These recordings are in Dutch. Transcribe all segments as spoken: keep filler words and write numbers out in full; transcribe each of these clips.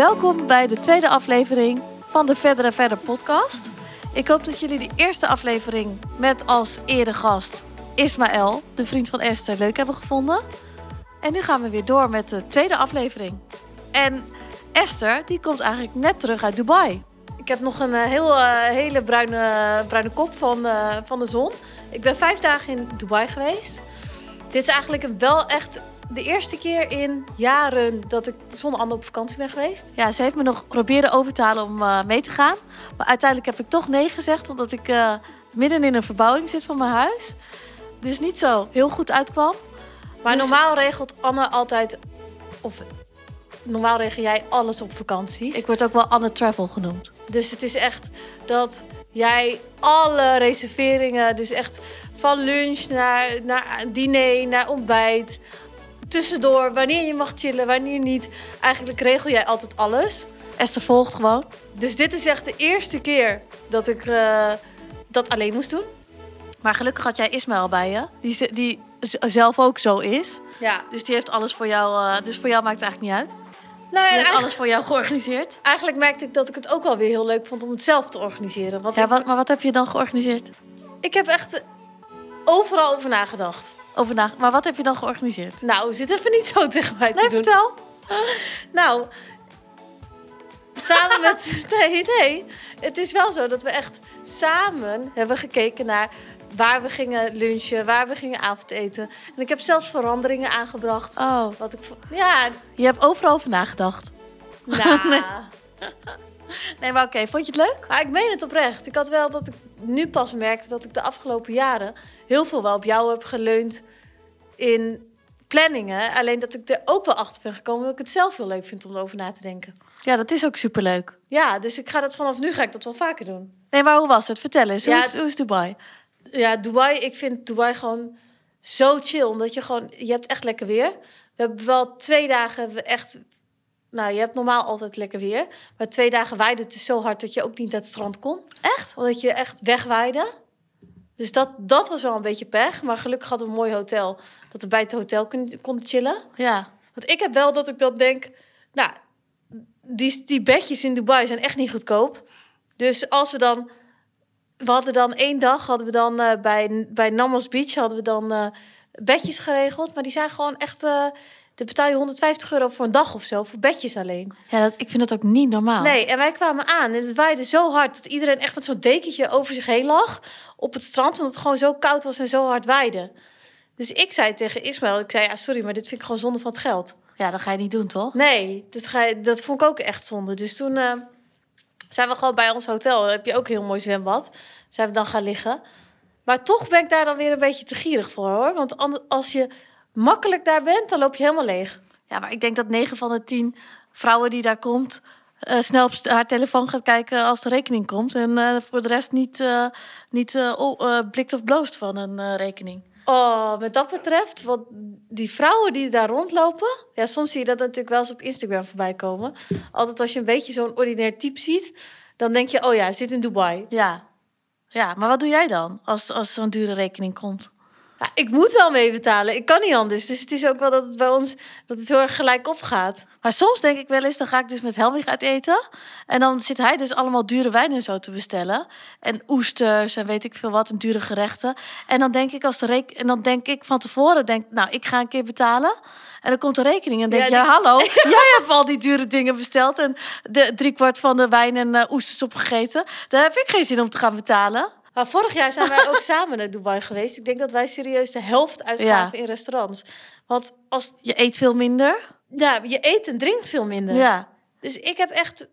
Welkom bij de tweede aflevering van de Vedder en Vedder Podcast. Ik hoop dat jullie de eerste aflevering met als eregast Ismaël, de vriend van Esther, leuk hebben gevonden. En nu gaan we weer door met de tweede aflevering. En Esther, die komt eigenlijk net terug uit Dubai. Ik heb nog een heel, uh, hele bruine, bruine kop van, uh, van de zon. Ik ben vijf dagen in Dubai geweest. Dit is eigenlijk een, wel echt de eerste keer in jaren dat ik zonder Anne op vakantie ben geweest. Ja, ze heeft me nog proberen over te halen om uh, mee te gaan. Maar uiteindelijk heb ik toch nee gezegd, omdat ik uh, midden in een verbouwing zit van mijn huis. Dus niet zo heel goed uitkwam. Maar dus normaal regelt Anne altijd, of normaal regel jij alles op vakanties. Ik word ook wel Anne Travel genoemd. Dus het is echt dat jij alle reserveringen, dus echt van lunch naar, naar diner, naar ontbijt, tussendoor, wanneer je mag chillen, wanneer niet. Eigenlijk regel jij altijd alles. Esther volgt gewoon. Dus dit is echt de eerste keer dat ik uh, dat alleen moest doen. Maar gelukkig had jij Ismaël bij je, die, die zelf ook zo is. Ja. Dus die heeft alles voor jou, uh, dus voor jou maakt het eigenlijk niet uit. Nou, je hebt alles voor jou georganiseerd. Eigenlijk merkte ik dat ik het ook wel weer heel leuk vond om het zelf te organiseren. Want ja, ik, wat, maar wat heb je dan georganiseerd? Ik heb echt overal over nagedacht. Over na, maar wat heb je dan georganiseerd? Nou, zit even niet zo tegen mij nee, te doen. Vertel. Nou, samen met... Nee, nee. Het is wel zo dat we echt samen hebben gekeken naar waar we gingen lunchen, waar we gingen avondeten. En ik heb zelfs veranderingen aangebracht. Oh. Wat ik, ja. Je hebt overal over nagedacht. Nou. Nee. nee, maar oké. Okay. Vond je het leuk? Maar ik meen het oprecht. Ik had wel dat ik nu pas merkte dat ik de afgelopen jaren heel veel wel op jou heb geleund in planningen. Alleen dat ik er ook wel achter ben gekomen dat ik het zelf heel leuk vind om erover na te denken. Ja, dat is ook superleuk. Ja, dus ik ga dat vanaf nu ga ik dat wel vaker doen. Nee, maar hoe was het? Vertel eens. Ja, hoe, is, hoe is Dubai? Ja, Dubai, ik vind Dubai gewoon zo chill. Omdat je gewoon, je hebt echt lekker weer. We hebben wel twee dagen echt, nou, je hebt normaal altijd lekker weer. Maar twee dagen waaide het dus zo hard dat je ook niet naar het strand kon. Echt? Omdat je echt wegwaaide. Dus dat, dat was wel een beetje pech. Maar gelukkig hadden we een mooi hotel. Dat we bij het hotel konden kon chillen. Ja. Want ik heb wel dat ik dat denk, nou, die, die bedjes in Dubai zijn echt niet goedkoop. Dus als we dan... We hadden dan één dag, hadden we dan uh, bij, bij Nammos Beach hadden we dan uh, bedjes geregeld. Maar die zijn gewoon echt, uh, daar betaal je honderdvijftig euro voor een dag of zo, voor bedjes alleen. Ja, dat, ik vind dat ook niet normaal. Nee, en wij kwamen aan en het waaide zo hard dat iedereen echt met zo'n dekentje over zich heen lag op het strand. Omdat het gewoon zo koud was en zo hard waaide. Dus ik zei tegen Ismaël, ik zei, ja, sorry, maar dit vind ik gewoon zonde van het geld. Ja, dat ga je niet doen, toch? Nee, dat, ga je, dat vond ik ook echt zonde. Dus toen... Uh, zijn we gewoon bij ons hotel. Dan heb je ook een heel mooi zwembad. Zijn we dan gaan liggen. Maar toch ben ik daar dan weer een beetje te gierig voor, hoor. Want anders, als je makkelijk daar bent, dan loop je helemaal leeg. Ja, maar ik denk dat negen van de tien vrouwen die daar komt... Uh, snel op haar telefoon gaat kijken als de rekening komt. En uh, voor de rest niet, uh, niet uh, uh, blikt of bloost van een uh, rekening. Oh, met dat betreft, want die vrouwen die daar rondlopen... Ja, soms zie je dat natuurlijk wel eens op Instagram voorbij komen. Altijd als je een beetje zo'n ordinair type ziet... dan denk je, oh ja, zit in Dubai. Ja, ja, maar wat doe jij dan als, als zo'n dure rekening komt? Ja, ik moet wel mee betalen, ik kan niet anders. Dus het is ook wel dat het bij ons dat het heel erg gelijk opgaat. Maar soms denk ik wel eens, dan ga ik dus met Helwig uit eten... en dan zit hij dus allemaal dure wijn en zo te bestellen. En oesters en weet ik veel wat, en dure gerechten. En dan denk ik, als de reken... en dan denk ik van tevoren, denk, nou, ik ga een keer betalen... En dan komt de rekening en denk je, ja, die... ja, hallo, jij hebt al die dure dingen besteld... en de driekwart van de wijn en uh, oesters opgegeten. Daar heb ik geen zin om te gaan betalen. Maar vorig jaar zijn wij ook samen naar Dubai geweest. Ik denk dat wij serieus de helft uitgaven ja. in restaurants. Want als... Je eet veel minder. Ja, je eet en drinkt veel minder. Ja. Dus ik heb echt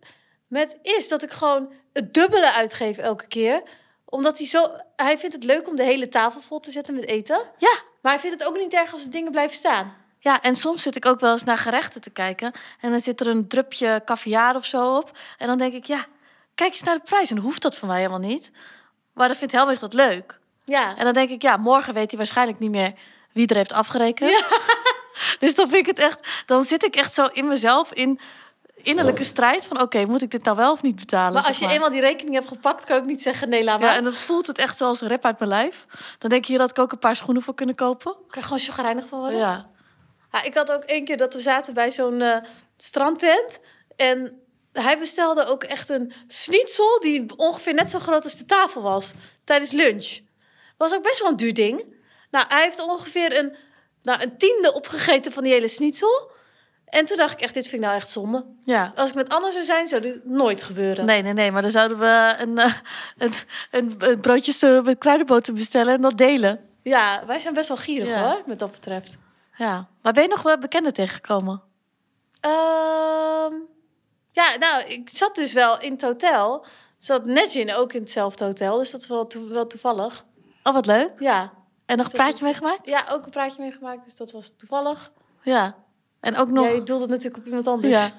met is dat ik gewoon het dubbele uitgeef elke keer. Omdat hij zo... Hij vindt het leuk om de hele tafel vol te zetten met eten. Ja. Maar hij vindt het ook niet erg als de dingen blijven staan. Ja, en soms zit ik ook wel eens naar gerechten te kijken. En dan zit er een drupje kaviaar of zo op. En dan denk ik, ja, kijk eens naar de prijs. En hoeft dat van mij helemaal niet. Maar dan vindt Helwig dat leuk. Ja. En dan denk ik, ja, morgen weet hij waarschijnlijk niet meer wie er heeft afgerekend. Ja. Dus dan vind ik het echt... Dan zit ik echt zo in mezelf in innerlijke strijd van... oké, okay, moet ik dit nou wel of niet betalen? Maar als je maar. eenmaal die rekening hebt gepakt, kan ik niet zeggen nee, laat maar. Ja, en dan voelt het echt zoals een rep uit mijn lijf. Dan denk ik, hier had ik ook een paar schoenen voor kunnen kopen. Ik kan gewoon chagrijnig van worden. Ja. Ja, ik had ook één keer dat we zaten bij zo'n uh, strandtent... En hij bestelde ook echt een schnitzel die ongeveer net zo groot als de tafel was tijdens lunch. Was ook best wel een duur ding. Nou, hij heeft ongeveer een, nou, een tiende opgegeten van die hele schnitzel. En toen dacht ik echt, dit vind ik nou echt zonde. Ja. Als ik met Anne zou zijn, zou dit nooit gebeuren. Nee, nee, nee, maar dan zouden we een, een, een, een broodje met kruidenboter bestellen en dat delen. Ja, wij zijn best wel gierig, ja, hoor, met dat betreft. Ja, maar ben je nog wel bekenden tegengekomen? Uh, ja, nou, ik zat dus wel in het hotel. Zat Nedjin ook in hetzelfde hotel, dus dat is wel, to- wel toevallig. Oh, wat leuk. Ja. En nog dus een praatje was... meegemaakt? Ja, ook een praatje meegemaakt, dus dat was toevallig. Ja. En ook nog... Ja, je doelt het natuurlijk op iemand anders. Ja.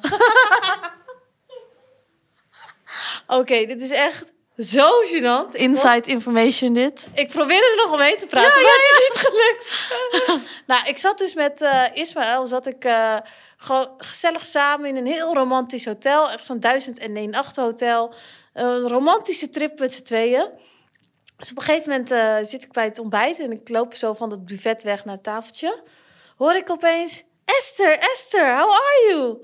Oké, okay, dit is echt zo gênant. Inside information dit. Ik probeerde er nog omheen te praten, ja, maar ja, ja. Het is niet gelukt. Nou, ik zat dus met uh, Ismaël, zat ik uh, gewoon gezellig samen in een heel romantisch hotel. Echt zo'n duizend en een nacht hotel. Een romantische trip met z'n tweeën. Dus op een gegeven moment uh, zit ik bij het ontbijt en ik loop zo van het buffet weg naar het tafeltje. Hoor ik opeens... Esther, Esther, how are you?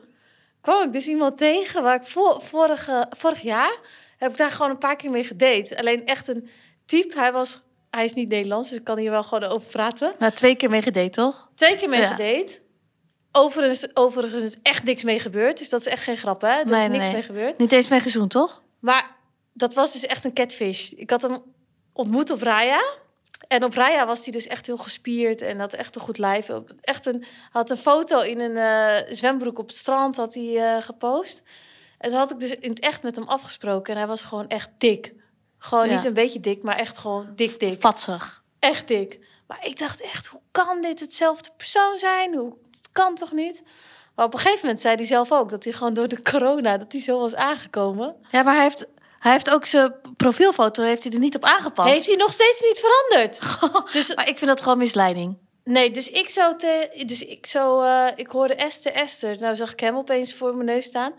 Kwam ik dus iemand tegen waar ik vo- vorige, vorig jaar... heb ik daar gewoon een paar keer mee gedate. Alleen echt een type. Hij, was, hij is niet Nederlands, dus ik kan hier wel gewoon over praten. Nou, twee keer mee gedate, toch? Twee keer mee ja. gedate. Overigens, overigens is echt niks mee gebeurd. Dus dat is echt geen grap, hè? Er nee, is niks nee. mee gebeurd. Niet eens mee gezoend, toch? Maar dat was dus echt een catfish. Ik had hem ontmoet op Raya... En op Raya was hij dus echt heel gespierd en had echt een goed lijf. Echt een, had een foto in een uh, zwembroek op het strand had hij uh, gepost. En dat had ik dus in het echt met hem afgesproken. En hij was gewoon echt dik. Gewoon ja. niet een beetje dik, maar echt gewoon dik, dik. Vatsig. Echt dik. Maar ik dacht echt, hoe kan dit hetzelfde persoon zijn? Hoe, dat kan toch niet? Maar op een gegeven moment zei hij zelf ook dat hij gewoon door de corona... dat hij zo was aangekomen. Ja, maar hij heeft... Hij heeft ook zijn profielfoto heeft hij er niet op aangepast. Heeft hij nog steeds niet veranderd. Dus, maar ik vind dat gewoon misleiding. Nee, dus ik zo... Te, dus ik, zo uh, ik hoorde Esther, Esther. Nou zag ik hem opeens voor mijn neus staan.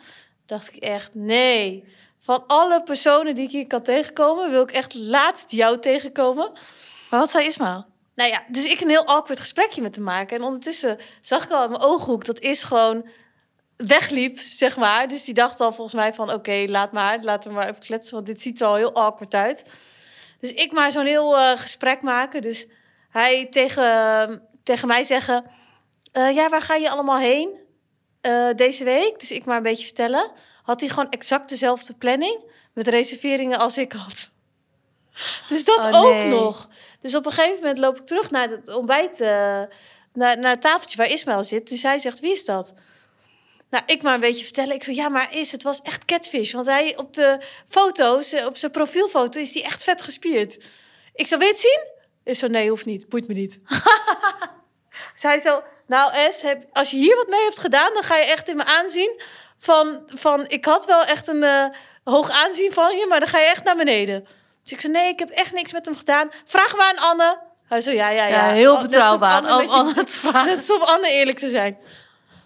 Dacht ik echt, nee. Van alle personen die ik hier kan tegenkomen... wil ik echt laatst jou tegenkomen. Maar wat zei Ismaël? Nou ja, dus ik een heel awkward gesprekje met hem maken. En ondertussen zag ik al in mijn ooghoek... dat is gewoon... wegliep, zeg maar. Dus die dacht al volgens mij van... oké, okay, laat maar, laten we maar even kletsen... want dit ziet er al heel awkward uit. Dus ik maar zo'n heel uh, gesprek maken. Dus hij tegen, uh, tegen mij zeggen... Uh, ja, waar ga je allemaal heen uh, deze week? Dus ik maar een beetje vertellen. Had hij gewoon exact dezelfde planning... met reserveringen als ik had. Dus dat oh, nee. ook nog. Dus op een gegeven moment loop ik terug naar het ontbijt... Uh, naar, naar het tafeltje waar Ismaël zit. Dus hij zegt, wie is dat? Nou, ik maar een beetje vertellen. Ik zo, ja, maar is het was echt catfish. Want hij op de foto's, op zijn profielfoto, is hij echt vet gespierd. Ik zou weet zien? Is zo, nee, hoeft niet. Boeit me niet. Zij zo, nou S, heb, als je hier wat mee hebt gedaan... dan ga je echt in me aanzien van... van ik had wel echt een uh, hoog aanzien van je... maar dan ga je echt naar beneden. Dus ik zo, nee, ik heb echt niks met hem gedaan. Vraag maar aan Anne. Hij zo, ja, ja, ja. ja heel betrouwbaar. Net om Anne te vragen. Net om Anne eerlijk te zijn.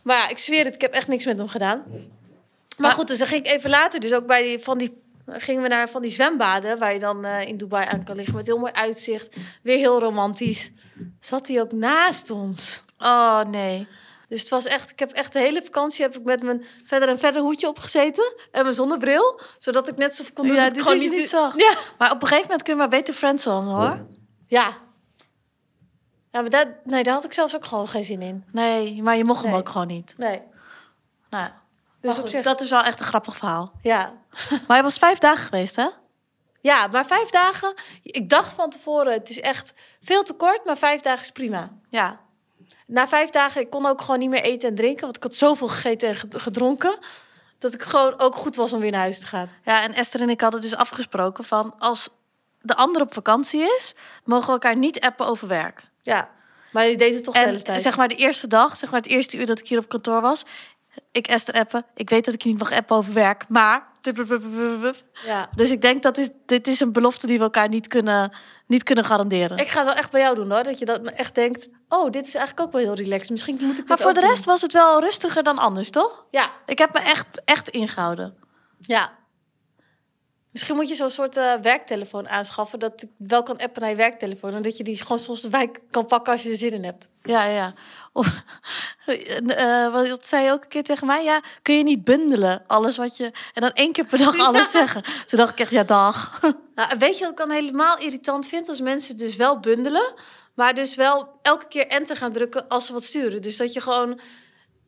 Maar ja, ik zweer het, ik heb echt niks met hem gedaan. Maar, maar goed, dus dan ging ik even later... dus ook bij die, van die, gingen we naar van die zwembaden... waar je dan uh, in Dubai aan kan liggen... met heel mooi uitzicht, weer heel romantisch. Zat hij ook naast ons. Oh, nee. Dus het was echt... Ik heb echt de hele vakantie... heb ik met mijn verder en verder hoedje opgezeten... en mijn zonnebril, zodat ik net zo kon doen... Ja, dat ik gewoon niet, niet zag. Ja. Maar op een gegeven moment kun je maar beter friendzone, hoor. Ja. Ja, maar dat, nee, daar had ik zelfs ook gewoon geen zin in. Nee, maar je mocht hem nee. ook gewoon niet. Nee. Nou, dus goed, op zich... dat is wel echt een grappig verhaal. Ja. Maar je was vijf dagen geweest, hè? Ja, maar vijf dagen... Ik dacht van tevoren, het is echt veel te kort... maar vijf dagen is prima. Ja. Na vijf dagen, ik kon ook gewoon niet meer eten en drinken... want ik had zoveel gegeten en gedronken... dat ik gewoon ook goed was om weer naar huis te gaan. Ja, en Esther en ik hadden dus afgesproken van... als de ander op vakantie is... mogen we elkaar niet appen over werk. Ja, maar je deed het toch de hele tijd. En zeg maar de eerste dag, zeg maar het eerste uur dat ik hier op kantoor was... ik Esther appen, ik weet dat ik je niet mag appen over werk, maar... Ja. Dus ik denk, dat is, dit is een belofte die we elkaar niet kunnen, niet kunnen garanderen. Ik ga het wel echt bij jou doen, hoor. Dat je dan echt denkt, oh, dit is eigenlijk ook wel heel relaxed. Misschien moet ik dit ook doen. Maar voor de rest was het wel rustiger dan anders, toch? Ja. Ik heb me echt, echt ingehouden. Ja. Misschien moet je zo'n soort uh, werktelefoon aanschaffen... dat ik wel kan appen naar je werktelefoon... en dat je die gewoon soms erbij kan pakken als je er zin in hebt. Ja, ja. Of, uh, wat zei je ook een keer tegen mij? Ja, kun je niet bundelen, alles wat je... en dan één keer per dag alles ja. zeggen. Toen dacht ik echt, ja, dag. Nou, weet je wat ik dan helemaal irritant vind? Als mensen dus wel bundelen... maar dus wel elke keer enter gaan drukken als ze wat sturen. Dus dat je gewoon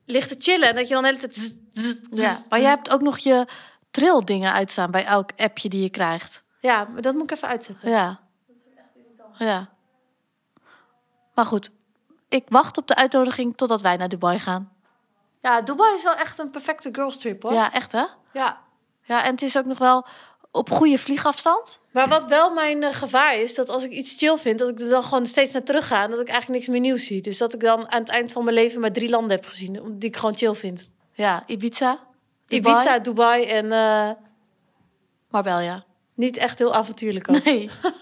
ligt te chillen... en dat je dan de hele tijd... Zzz, zzz, zzz. Ja, maar jij hebt ook nog je... trill dingen uitstaan bij elk appje die je krijgt. Ja, maar dat moet ik even uitzetten. Ja. Dat is echt irritant. Ja. Maar goed, ik wacht op de uitnodiging totdat wij naar Dubai gaan. Ja, Dubai is wel echt een perfecte girls trip, hoor. Ja, echt hè? Ja. Ja, en het is ook nog wel op goede vliegafstand. Maar wat wel mijn uh, gevaar is, dat als ik iets chill vind... dat ik er dan gewoon steeds naar terug ga en dat ik eigenlijk niks meer nieuws zie. Dus dat ik dan aan het eind van mijn leven maar drie landen heb gezien die ik gewoon chill vind. Ja, Ibiza... Dubai. Ibiza, Dubai en... Uh... Marbella. Niet echt heel avontuurlijk ook. Nee. Oké,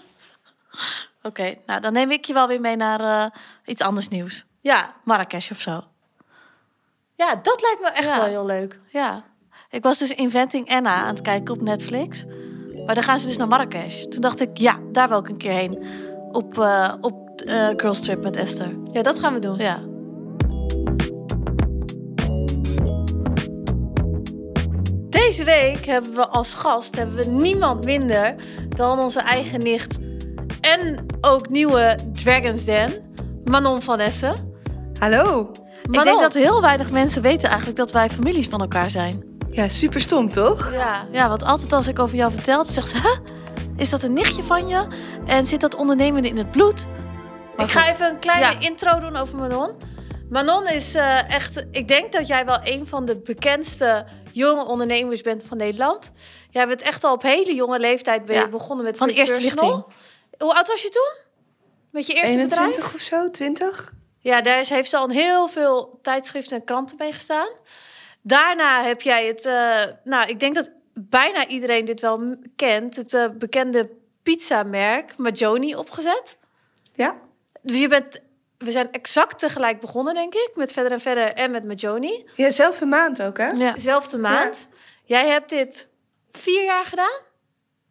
okay, nou dan neem ik je wel weer mee naar uh, iets anders nieuws. Ja. Marrakech of zo. Ja, dat lijkt me echt ja. wel heel leuk. Ja. Ik was dus Inventing Anna aan het kijken op Netflix. Maar dan gaan ze dus naar Marrakech. Toen dacht ik, ja, daar wil ik een keer heen. Op, uh, op uh, Girls Trip met Esther. Ja, dat gaan we doen. Ja. Deze week hebben we als gast hebben we niemand minder dan onze eigen nicht en ook nieuwe Dragon's Den, Manon van Essen. Hallo. Manon. Ik denk dat heel weinig mensen weten eigenlijk dat wij families van elkaar zijn. Ja, super stom toch? Ja, ja, want altijd als ik over jou vertel, zegt ze, huh? Is dat een nichtje van je? En zit dat ondernemende in het bloed? Maar ik goed. ga even een kleine ja. intro doen over Manon. Manon is uh, echt, ik denk dat jij wel een van de bekendste jonge ondernemers bent van Nederland. Jij bent echt al op hele jonge leeftijd ben je ja, begonnen met... Van de eerste lichting. Hoe oud was je toen? Met je eerste eenentwintig bedrijf? eenentwintig of zo, twintig. Ja, daar is, heeft ze al heel veel tijdschriften en kranten mee gestaan. Daarna heb jij het... Uh, nou, ik denk dat bijna iedereen dit wel kent. Het uh, bekende pizzamerk Magioni opgezet. Ja. Dus je bent... We zijn exact tegelijk begonnen, denk ik. Met Vedder en Vedder en met Magioni. Ja, zelfde maand ook, hè? Ja. Zelfde maand. Ja. Jij hebt dit vier jaar gedaan?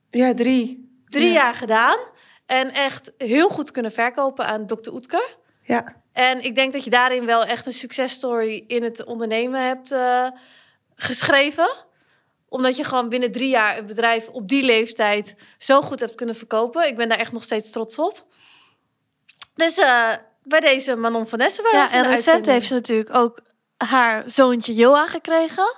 Ja, drie. Drie ja. jaar gedaan. En echt heel goed kunnen verkopen aan dokter Oetker. Ja. En ik denk dat je daarin wel echt een successtory in het ondernemen hebt uh, geschreven. Omdat je gewoon binnen drie jaar een bedrijf op die leeftijd zo goed hebt kunnen verkopen. Ik ben daar echt nog steeds trots op. Dus... Uh, Bij deze Manon van Essen. Ja, en recent uitzending. Heeft ze natuurlijk ook haar zoontje Joah gekregen.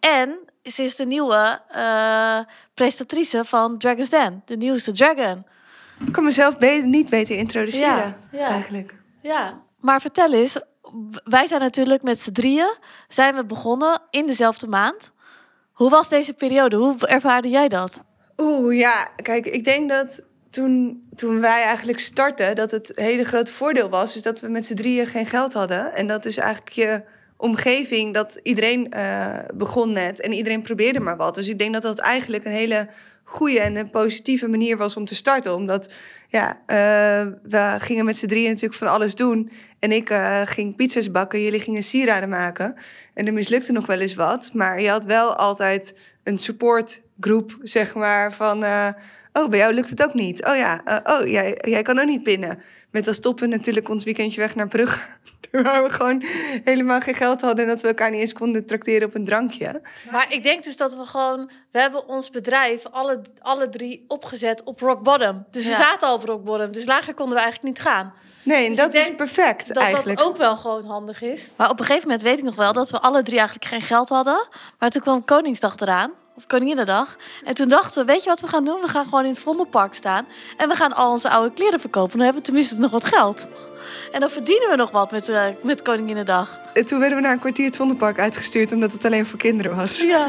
En ze is de nieuwe uh, prestatrice van Dragon's Den. De nieuwste Dragon. Ik kan mezelf be- niet beter introduceren, ja, ja. eigenlijk. Ja, maar vertel eens. Wij zijn natuurlijk met z'n drieën zijn we begonnen in dezelfde maand. Hoe was deze periode? Hoe ervaarde jij dat? Oeh, ja. Kijk, ik denk dat... Toen, toen wij eigenlijk startten, dat het hele grote voordeel was... is dat we met z'n drieën geen geld hadden. En dat is eigenlijk je omgeving, dat iedereen uh, begon net. En iedereen probeerde maar wat. Dus ik denk dat dat eigenlijk een hele goede en een positieve manier was om te starten. Omdat ja, uh, we gingen met z'n drieën natuurlijk van alles doen. En ik uh, ging pizza's bakken, jullie gingen sieraden maken. En er mislukte nog wel eens wat. Maar je had wel altijd een supportgroep, zeg maar, van... Uh, Oh, bij jou lukt het ook niet. Oh ja, uh, oh jij, jij kan ook niet pinnen. Met als toppen natuurlijk ons weekendje weg naar Brugge. Waar we gewoon helemaal geen geld hadden... en dat we elkaar niet eens konden trakteren op een drankje. Maar ik denk dus dat we gewoon... We hebben ons bedrijf alle, alle drie opgezet op rock bottom. Dus ja. we zaten al op rock bottom. Dus lager konden we eigenlijk niet gaan. Nee, en dus dat is perfect dat eigenlijk. Dat dat ook wel gewoon handig is. Maar op een gegeven moment weet ik nog wel... dat we alle drie eigenlijk geen geld hadden. Maar toen kwam Koningsdag eraan. Of Koninginnedag. En toen dachten we, weet je wat we gaan doen? We gaan gewoon in het Vondelpark staan. En we gaan al onze oude kleren verkopen. Dan hebben we tenminste nog wat geld. En dan verdienen we nog wat met, uh, met Koninginnedag. En toen werden we naar een kwartier het Vondelpark uitgestuurd... omdat het alleen voor kinderen was. Ja.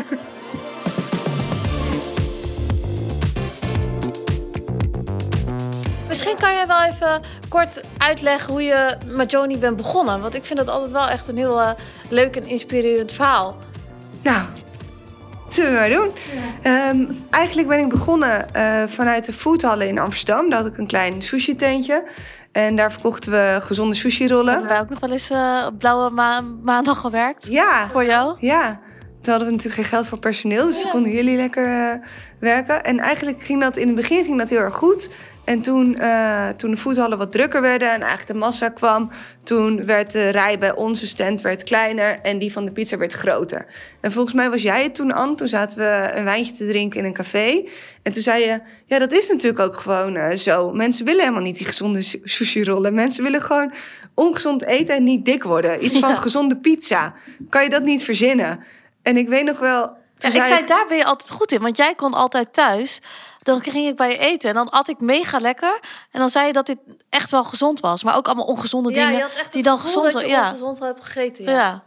Misschien kan jij wel even kort uitleggen hoe je met Johnny bent begonnen. Want ik vind dat altijd wel echt een heel uh, leuk en inspirerend verhaal. Nou... Zullen we maar doen. Ja. Um, eigenlijk ben ik begonnen uh, vanuit de foodhallen in Amsterdam. Daar had ik een klein sushi-tentje. En daar verkochten we gezonde sushi-rollen. Hebben wij ook nog wel eens uh, op blauwe ma- maandag gewerkt? Ja. Voor jou? Ja. Toen hadden we natuurlijk geen geld voor personeel, dus ja. konden jullie lekker uh, werken. En eigenlijk ging dat in het begin ging dat heel erg goed. En toen, uh, toen de foodhallen wat drukker werden en eigenlijk de massa kwam... toen werd de rij bij onze stand werd kleiner en die van de pizza werd groter. En volgens mij was jij het toen, Anne. Toen zaten we een wijntje te drinken in een café. En toen zei je, ja, dat is natuurlijk ook gewoon uh, zo. Mensen willen helemaal niet die gezonde sushi-rollen. Mensen willen gewoon ongezond eten en niet dik worden. Iets van ja. gezonde pizza. Kan je dat niet verzinnen? En ik weet nog wel... En ja, ik zei, daar ben je altijd goed in, want jij kon altijd thuis... Dan ging ik bij je eten en dan at ik mega lekker. En dan zei je dat dit echt wel gezond was. Maar ook allemaal ongezonde dingen. Ja, je had echt die dan gezond dat je ja. ongezond had gegeten. Ja, ja.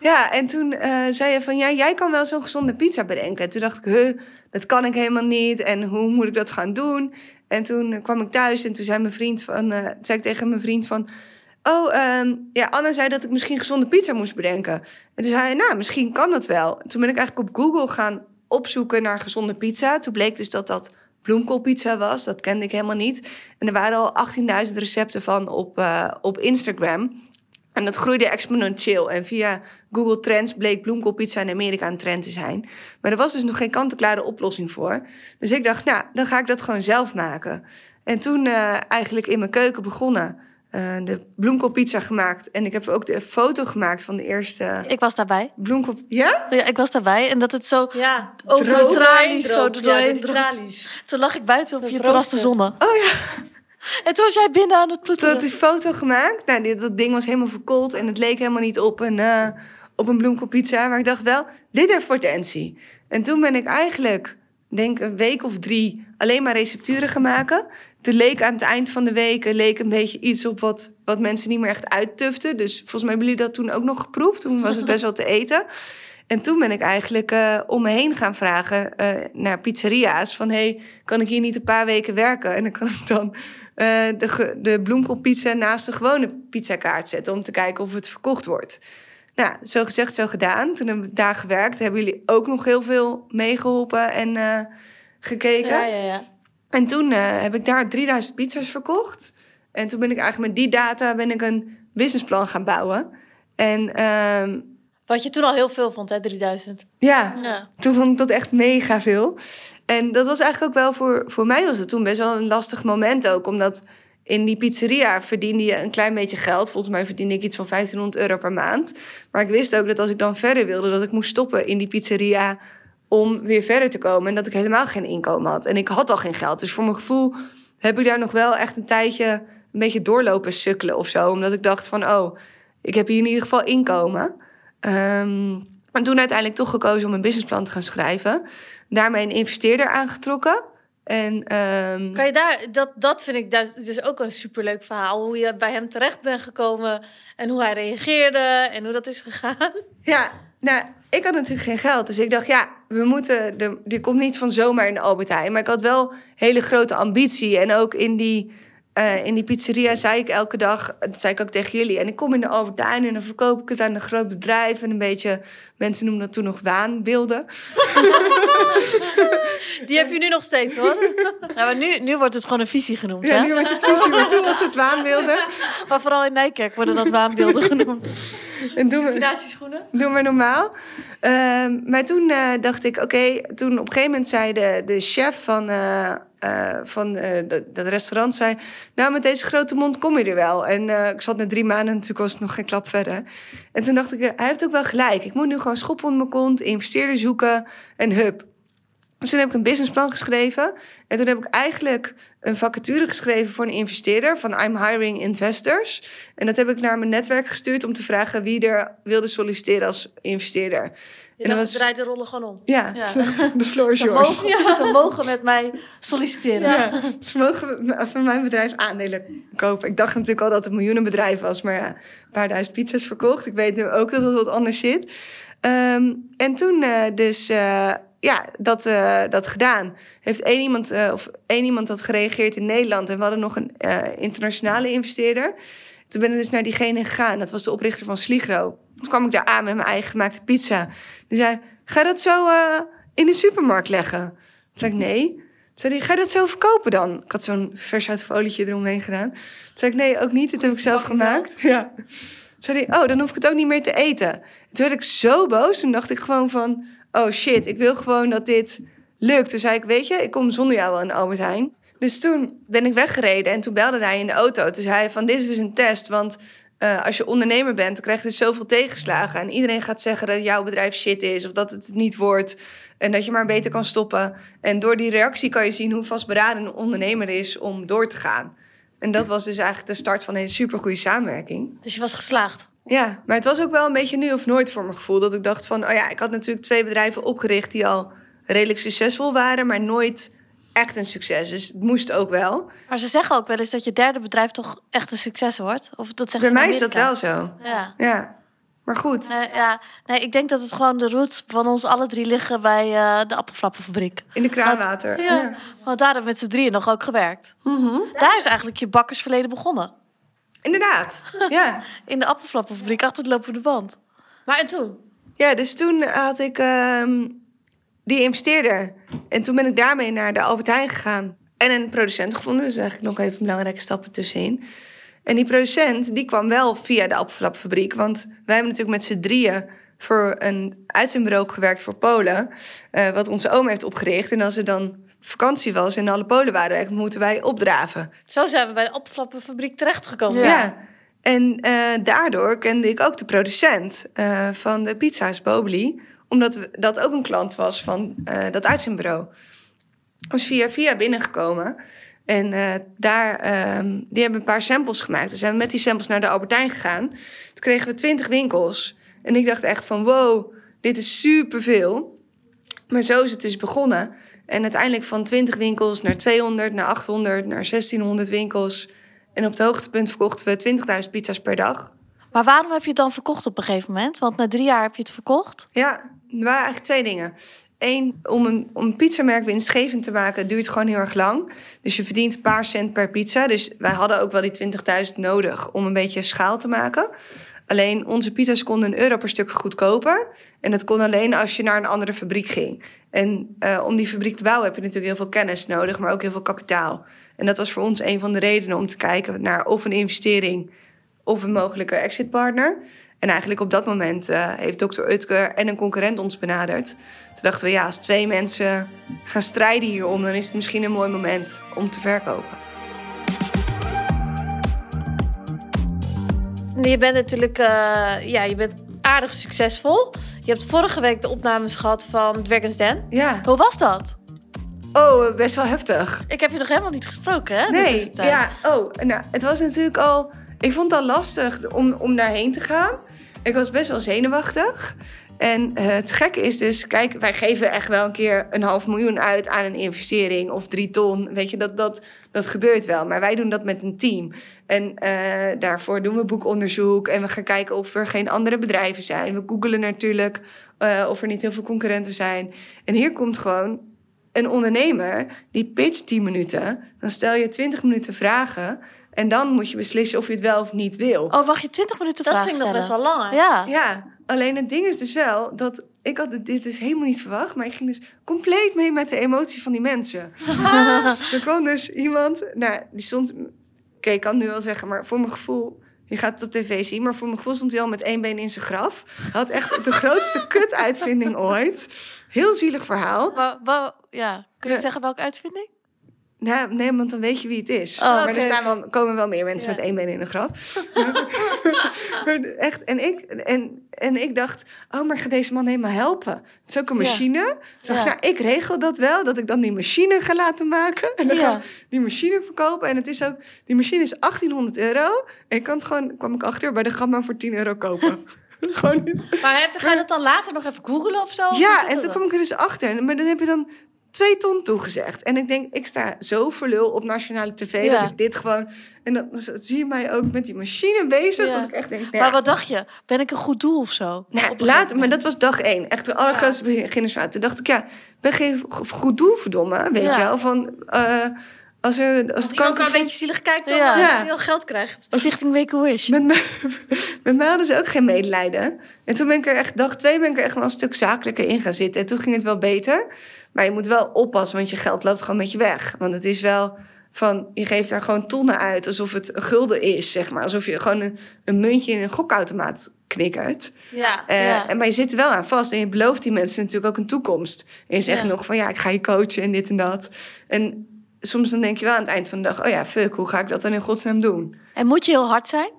ja en toen uh, zei je van, ja, jij kan wel zo'n gezonde pizza bedenken. En toen dacht ik, huh, dat kan ik helemaal niet. En hoe moet ik dat gaan doen? En toen uh, kwam ik thuis en toen zei, mijn vriend van, uh, zei ik tegen mijn vriend van... Oh, um, ja, Anne zei dat ik misschien gezonde pizza moest bedenken. En toen zei hij, nou, misschien kan dat wel. En toen ben ik eigenlijk op Google gaan... opzoeken naar gezonde pizza. Toen bleek dus dat dat bloemkoolpizza was. Dat kende ik helemaal niet. En er waren al achttienduizend recepten van op, uh, op Instagram. En dat groeide exponentieel. En via Google Trends bleek bloemkoolpizza in Amerika een trend te zijn. Maar er was dus nog geen kant-en-klare oplossing voor. Dus ik dacht, nou, dan ga ik dat gewoon zelf maken. En toen uh, eigenlijk in mijn keuken begonnen... Uh, de bloemkoolpizza gemaakt. En ik heb ook de foto gemaakt van de eerste... Ik was daarbij. Bloemkool... Ja? Ja, ik was daarbij. En dat het zo... Ja, over de tralies. Zo doorheen. Ja, toen lag ik buiten op dat je terras te zonnen. Oh ja. En toen was jij binnen aan het ploeteren. Toen had die foto gemaakt. Nou, die, dat ding was helemaal verkoold. En het leek helemaal niet op een, uh, op een bloemkoolpizza. Maar ik dacht wel, dit heeft potentie. En toen ben ik eigenlijk... denk een week of drie alleen maar recepturen gaan maken. Toen leek aan het eind van de week leek een beetje iets op wat, wat mensen niet meer echt uittuften. Dus volgens mij hebben jullie dat toen ook nog geproefd. Toen was het best wel te eten. En toen ben ik eigenlijk uh, om me heen gaan vragen uh, naar pizzeria's. Van, hey, kan ik hier niet een paar weken werken? En dan kan ik dan uh, de, de bloemkoolpizza naast de gewone pizzakaart zetten... om te kijken of het verkocht wordt. Nou, zo gezegd, zo gedaan. Toen hebben we daar gewerkt. Hebben jullie ook nog heel veel meegeholpen en uh, gekeken. Ja, ja, ja. En toen uh, heb ik daar drieduizend pizza's verkocht. En toen ben ik eigenlijk met die data ben ik een businessplan gaan bouwen. En, um... wat je toen al heel veel vond, hè, drieduizend. Ja, ja, toen vond ik dat echt mega veel. En dat was eigenlijk ook wel voor, voor mij was het toen best wel een lastig moment ook. Omdat in die pizzeria verdiende je een klein beetje geld. Volgens mij verdiende ik iets van vijftienhonderd euro per maand. Maar ik wist ook dat als ik dan verder wilde... dat ik moest stoppen in die pizzeria om weer verder te komen. En dat ik helemaal geen inkomen had. En ik had al geen geld. Dus voor mijn gevoel heb ik daar nog wel echt een tijdje... een beetje doorlopen sukkelen of zo. Omdat ik dacht van, oh, ik heb hier in ieder geval inkomen. Um, en toen uiteindelijk toch gekozen om een businessplan te gaan schrijven. Daarmee een investeerder aangetrokken... En, um... kan je daar, dat, dat vind ik dus ook een superleuk verhaal. Hoe je bij hem terecht bent gekomen en hoe hij reageerde en hoe dat is gegaan. Ja, nou, ik had natuurlijk geen geld. Dus ik dacht, ja, we moeten. De, die komt niet van zomaar in de Albert Heijn. Maar ik had wel hele grote ambitie. En ook in die, uh, in die pizzeria zei ik elke dag, dat zei ik ook tegen jullie. En ik kom in de Albert Heijn en dan verkoop ik het aan een groot bedrijf. En een beetje, mensen noemden dat toen nog waanbeelden. Die heb je nu nog steeds, hoor. Ja, maar nu, nu wordt het gewoon een visie genoemd, hè? Ja, nu wordt het visie, maar toen was het waanbeelden. Maar vooral in Nijkerk worden dat waanbeelden genoemd. En doen we, doen we normaal. Uh, maar toen uh, dacht ik, oké, okay, toen op een gegeven moment zei de, de chef van, uh, uh, van uh, dat restaurant... zei, nou, met deze grote mond kom je er wel. En uh, ik zat na drie maanden en natuurlijk was het nog geen klap verder. En toen dacht ik, uh, hij heeft ook wel gelijk. Ik moet nu gewoon schoppen onder mijn kont, investeerder zoeken en hup. Dus toen heb ik een businessplan geschreven. En toen heb ik eigenlijk een vacature geschreven voor een investeerder... van I'm hiring investors. En dat heb ik naar mijn netwerk gestuurd... om te vragen wie er wilde solliciteren als investeerder. Je en dacht, was... draai de rollen gewoon om. Ja, ja. De floor is ze yours. Mogen, ja. Ze mogen met mij solliciteren. Ja. Ze mogen van mijn bedrijf aandelen kopen. Ik dacht natuurlijk al dat het een miljoenenbedrijf was... maar ja, een paar duizend pizza's verkocht. Ik weet nu ook dat het wat anders zit. Um, en toen uh, dus... Uh, Ja, dat, uh, dat gedaan. Heeft één iemand, uh, of één iemand had gereageerd in Nederland... en we hadden nog een uh, internationale investeerder. Toen ben ik dus naar diegene gegaan. Dat was de oprichter van Sligro. Toen kwam ik daar aan met mijn eigen gemaakte pizza. Die zei, ga dat zo uh, in de supermarkt leggen? Toen zei ik, nee. Toen zei hij, ga dat zo verkopen dan? Ik had zo'n vers uit folietje eromheen gedaan. Toen zei ik, nee, ook niet. Dit heb ik zelf gemaakt. Ja. Toen zei hij, oh, dan hoef ik het ook niet meer te eten. Toen werd ik zo boos. Toen dacht ik gewoon van, oh shit, ik wil gewoon dat dit lukt. Toen zei ik, weet je, ik kom zonder jou wel aan Albert Heijn. Dus toen ben ik weggereden en toen belde hij in de auto. Toen zei hij van, dit is dus een test, want uh, als je ondernemer bent, dan krijg je dus zoveel tegenslagen. En iedereen gaat zeggen dat jouw bedrijf shit is of dat het niet wordt. En dat je maar beter kan stoppen. En door die reactie kan je zien hoe vastberaden een ondernemer is om door te gaan. En dat was dus eigenlijk de start van een supergoeie samenwerking. Dus je was geslaagd? Ja, maar het was ook wel een beetje nu of nooit voor mijn gevoel. Dat ik dacht van, oh ja, ik had natuurlijk twee bedrijven opgericht die al redelijk succesvol waren, maar nooit echt een succes. Dus het moest ook wel. Maar ze zeggen ook wel eens dat je derde bedrijf toch echt een succes wordt. Of dat zeggen ze bij mij is dat wel zo. Ja. ja. Maar goed. Nee, ja. nee, ik denk dat het gewoon de roots van ons alle drie liggen bij uh, de appelflappenfabriek. In de kraanwater. Want, ja, ja. want daar hebben we met z'n drieën nog ook gewerkt. Mm-hmm. Daar is eigenlijk je bakkersverleden begonnen. Inderdaad, ja. In de appelflappenfabriek, achter het lopende band. Maar en toen? Ja, dus toen had ik uh, die investeerder. En toen ben ik daarmee naar de Albert Heijn gegaan. En een producent gevonden. Dus eigenlijk nog even belangrijke stappen tussenin. En die producent, die kwam wel via de appelflapfabriek. Want wij hebben natuurlijk met z'n drieën voor een uitzendbureau gewerkt voor Polen. Uh, wat onze oom heeft opgericht. En als er dan vakantie was en alle Polen waren weg, moeten wij opdraven. Zo zijn we bij de appelflapfabriek terechtgekomen. Ja, ja. en uh, daardoor kende ik ook de producent uh, van de pizza's Boboli. Omdat dat ook een klant was van uh, dat uitzendbureau. Dus via via binnengekomen. En uh, daar, uh, die hebben een paar samples gemaakt. Dus zijn we met die samples naar de Albert Heijn gegaan. Toen kregen we twintig winkels. En ik dacht echt van, wow, dit is superveel. Maar zo is het dus begonnen. En uiteindelijk van twintig winkels naar tweehonderd, naar achthonderd, naar zestienhonderd winkels. En op het hoogtepunt verkochten we twintigduizend pizza's per dag. Maar waarom heb je het dan verkocht op een gegeven moment? Want na drie jaar heb je het verkocht. Ja, er waren eigenlijk twee dingen. Eén, om een, om een pizzamerk winstgevend te maken duurt gewoon heel erg lang. Dus je verdient een paar cent per pizza. Dus wij hadden ook wel die twintigduizend nodig om een beetje schaal te maken. Alleen onze pizza's konden een euro per stuk goedkoper. En dat kon alleen als je naar een andere fabriek ging. En uh, om die fabriek te bouwen heb je natuurlijk heel veel kennis nodig, maar ook heel veel kapitaal. En dat was voor ons een van de redenen om te kijken naar of een investering of een mogelijke exitpartner. En eigenlijk op dat moment uh, heeft dokter Oetker en een concurrent ons benaderd. Toen dachten we, ja, als twee mensen gaan strijden hierom, dan is het misschien een mooi moment om te verkopen. Je bent natuurlijk uh, ja, je bent aardig succesvol. Je hebt vorige week de opnames gehad van Dragon's Den. Ja. Hoe was dat? Oh, best wel heftig. Ik heb je nog helemaal niet gesproken, hè? Nee, is het, uh... ja. Oh, nou, het was natuurlijk al... Ik vond het al lastig om, om daarheen te gaan. Ik was best wel zenuwachtig. En uh, het gekke is dus, kijk, wij geven echt wel een keer een half miljoen uit aan een investering of drie ton. Weet je, dat, dat, dat gebeurt wel. Maar wij doen dat met een team. En uh, daarvoor doen we boekonderzoek en we gaan kijken of er geen andere bedrijven zijn. We googelen natuurlijk uh, of er niet heel veel concurrenten zijn. En hier komt gewoon een ondernemer die pitcht tien minuten. Dan stel je twintig minuten vragen. En dan moet je beslissen of je het wel of niet wil. Oh, mag je twintig minuten vragen stellen? Dat vind ik nog best wel lang. Ja. ja, alleen het ding is dus wel dat... Ik had dit dus helemaal niet verwacht, maar ik ging dus compleet mee met de emotie van die mensen. Er kwam dus iemand... Nou, die stond... Oké, okay, ik kan nu wel zeggen, maar voor mijn gevoel... Je gaat het op tv zien, maar voor mijn gevoel stond hij al met één been in zijn graf. Hij had echt de grootste kut-uitvinding ooit. Heel zielig verhaal. Maar, maar, ja, kun je ja. zeggen welke uitvinding? Nou, nee, want dan weet je wie het is. Oh, maar okay. er staan wel, komen wel meer mensen ja. met één been in een graf. Echt, en ik, en, en ik dacht, oh, maar ik ga deze man helemaal helpen. Het is ook een machine. Ja. Toen dacht ik, nou, ik regel dat wel, dat ik dan die machine ga laten maken. En dan ja. ga ik die machine verkopen. En het is ook, die machine is achttienhonderd euro. En ik kan het gewoon, kwam ik achter, bij de Gamma voor tien euro kopen. Gewoon niet. Maar heb, ga je dat dan later nog even googlen of zo? Ja, of en toen kwam ik er dus achter. Maar dan heb je dan... Twee ton toegezegd. En ik denk, ik sta zo voor lul op nationale tv... Ja. dat ik dit gewoon... En dan zie je mij ook met die machine bezig. Ja. Dat ik echt denk, nou ja. Maar wat dacht je? Ben ik een goed doel of zo? Nou, later, maar dat was dag één. Echt de allergrootste ja. beginnersfout. Toen dacht ik, ja, ben geen goed doel, verdomme. Weet ja. je wel, van... Uh, Als, er, als het kan elkaar een beetje zielig kijkt, dan ja. dat je heel geld krijgt. Stichting Make-A-Wish. Met, met mij hadden ze ook geen medelijden. En toen ben ik er echt, dag twee ben ik er echt wel een stuk zakelijker in gaan zitten. En toen ging het wel beter. Maar je moet wel oppassen, want je geld loopt gewoon met je weg. Want het is wel van je geeft daar gewoon tonnen uit alsof het een gulden is, zeg maar. Alsof je gewoon een, een muntje in een gokautomaat knikkert. Ja, uh, ja. En maar je zit er wel aan vast en je belooft die mensen natuurlijk ook een toekomst. En je zegt ja. nog van ja, ik ga je coachen en dit en dat. En soms dan denk je wel aan het eind van de dag, oh ja, fuck, hoe ga ik dat dan in godsnaam doen? En moet je heel hard zijn?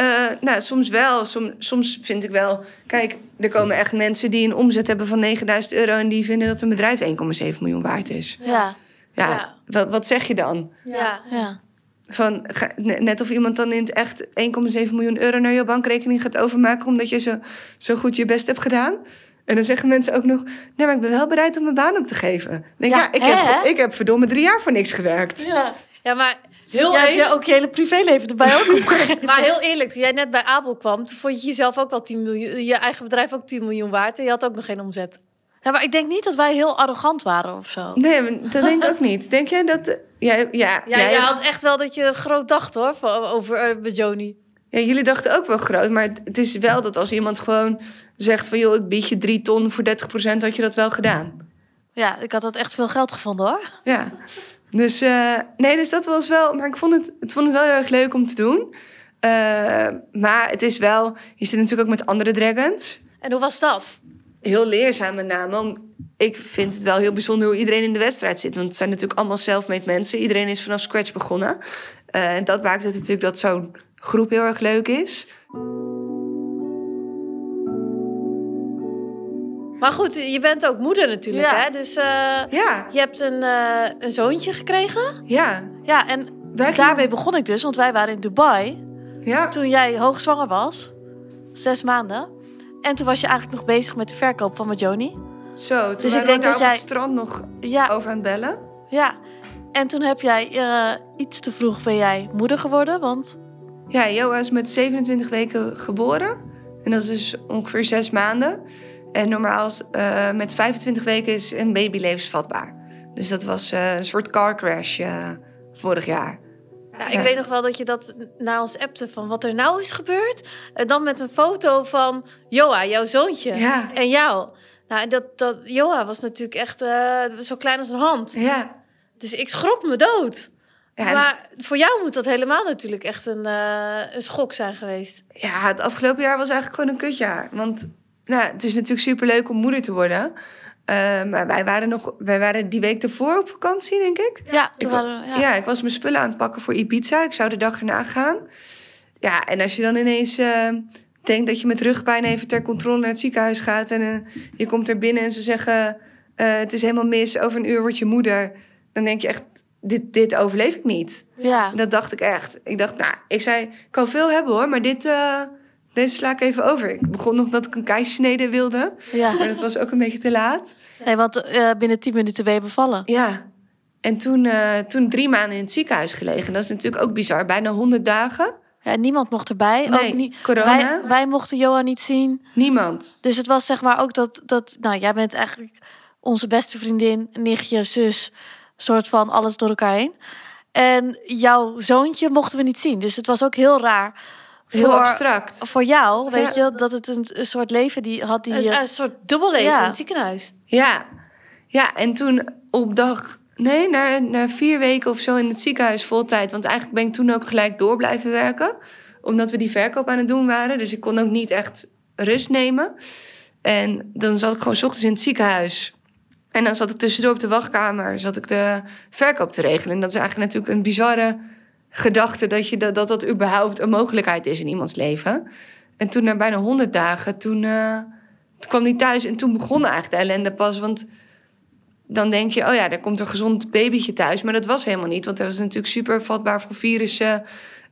Uh, nou, soms wel. Soms, soms vind ik wel... Kijk, er komen echt mensen die een omzet hebben van negenduizend euro... en die vinden dat een bedrijf één komma zeven miljoen waard is. Ja. Ja, ja. Wat, wat zeg je dan? Ja, ja. Van, ga, net of iemand dan in het echt één komma zeven miljoen euro... naar je bankrekening gaat overmaken... omdat je zo, zo goed je best hebt gedaan. En dan zeggen mensen ook nog... nee, maar ik ben wel bereid om mijn baan op te geven. Dan denk, ja, ja, ik, hè, heb, hè? ik heb verdomme drie jaar voor niks gewerkt. Ja, ja maar... Heel ja, heb je ook je hele privéleven erbij ook opgegeven. Maar heel eerlijk, toen jij net bij Abel kwam... toen vond je jezelf ook wel tien miljoen... je eigen bedrijf ook tien miljoen waard... en je had ook nog geen omzet. Ja, maar ik denk niet dat wij heel arrogant waren of zo. Nee, dat denk ik ook niet. Denk jij dat... Ja, ja, ja, ja jij had echt wel dat je groot dacht, hoor, over Magioni. Ja, jullie dachten ook wel groot, maar het is wel dat als iemand gewoon zegt van... joh, ik bied je drie ton voor dertig procent, had je dat wel gedaan. Ja, ik had dat echt veel geld gevonden, hoor. Ja. Dus, uh, nee, dus dat was wel... Maar ik vond het, ik vond het wel heel erg leuk om te doen. Uh, maar het is wel... Je zit natuurlijk ook met andere dragons. En hoe was dat? Heel leerzaam met name. Om, ik vind het wel heel bijzonder hoe iedereen in de wedstrijd zit. Want het zijn natuurlijk allemaal self-made mensen. Iedereen is vanaf scratch begonnen. Uh, en dat maakt het natuurlijk dat zo'n groep heel erg leuk is. Maar goed, je bent ook moeder natuurlijk, ja. hè? Dus uh, ja. je hebt een, uh, een zoontje gekregen. Ja. Ja, en gingen... daarmee begon ik dus, want wij waren in Dubai. Ja. Toen jij hoogzwanger was. Zes maanden. En toen was je eigenlijk nog bezig met de verkoop van Magioni. Zo, toen dus waren ik denk we daar dat op jij... het strand nog ja. over aan het bellen. Ja, en toen heb jij uh, iets te vroeg ben jij moeder geworden, want... Ja, Joah is met zevenentwintig weken geboren. En dat is dus ongeveer zes maanden. En normaal uh, met vijfentwintig weken is een baby levensvatbaar. Dus dat was uh, een soort car crash uh, vorig jaar. Ja, ik uh. weet nog wel dat je dat naar ons appte van wat er nou is gebeurd. En dan met een foto van Joah, jouw zoontje. Ja. En jou. Nou, en dat, dat, Joah was natuurlijk echt uh, zo klein als een hand. Ja. Dus ik schrok me dood. Ja, en... Maar voor jou moet dat helemaal natuurlijk echt een, uh, een schok zijn geweest. Ja, het afgelopen jaar was eigenlijk gewoon een kutjaar. Want... Nou, het is natuurlijk superleuk om moeder te worden. Uh, maar wij waren, nog, wij waren die week ervoor op vakantie, denk ik. Ja, toen ik, waren, ja. ja, ik was mijn spullen aan het pakken voor Ibiza. Ik zou de dag erna gaan. Ja, en als je dan ineens uh, denkt dat je met rugpijn even ter controle naar het ziekenhuis gaat... en uh, je komt er binnen en ze zeggen, uh, het is helemaal mis, over een uur wordt je moeder. Dan denk je echt, dit, dit overleef ik niet. Ja. Dat dacht ik echt. Ik dacht, nou, ik zei, ik kan veel hebben hoor, maar dit... Uh, Deze sla ik even over. Ik begon nog dat ik een keizersnede wilde. Ja. Maar dat was ook een beetje te laat. Nee, want uh, binnen tien minuten ben je bevallen. Ja. En toen, uh, toen drie maanden in het ziekenhuis gelegen. Dat is natuurlijk ook bizar. Bijna honderd dagen. Ja, niemand mocht erbij. Nee, ook niet. Corona. Wij, wij mochten Joah niet zien. Niemand. Dus het was zeg maar ook dat... dat nou, jij bent eigenlijk onze beste vriendin, nichtje, zus. Soort van alles door elkaar heen. En jouw zoontje mochten we niet zien. Dus het was ook heel raar... Heel voor, abstract. Voor jou, weet ja. je, dat het een, een soort leven die had... die Een, een soort dubbelleven ja. in het ziekenhuis. Ja. Ja, en toen op dag... Nee, na, na vier weken of zo in het ziekenhuis vol tijd. Want eigenlijk ben ik toen ook gelijk door blijven werken. Omdat we die verkoop aan het doen waren. Dus ik kon ook niet echt rust nemen. En dan zat ik gewoon 's ochtends in het ziekenhuis. En dan zat ik tussendoor op de wachtkamer. Zat ik de verkoop te regelen. En dat is eigenlijk natuurlijk een bizarre... gedachte dat, je dat, dat dat überhaupt een mogelijkheid is in iemands leven. En toen na bijna honderd dagen, toen, uh, toen kwam hij thuis... en toen begon eigenlijk de ellende pas. Want dan denk je, oh ja, er komt een gezond babytje thuis. Maar dat was helemaal niet, want hij was natuurlijk super vatbaar voor virussen.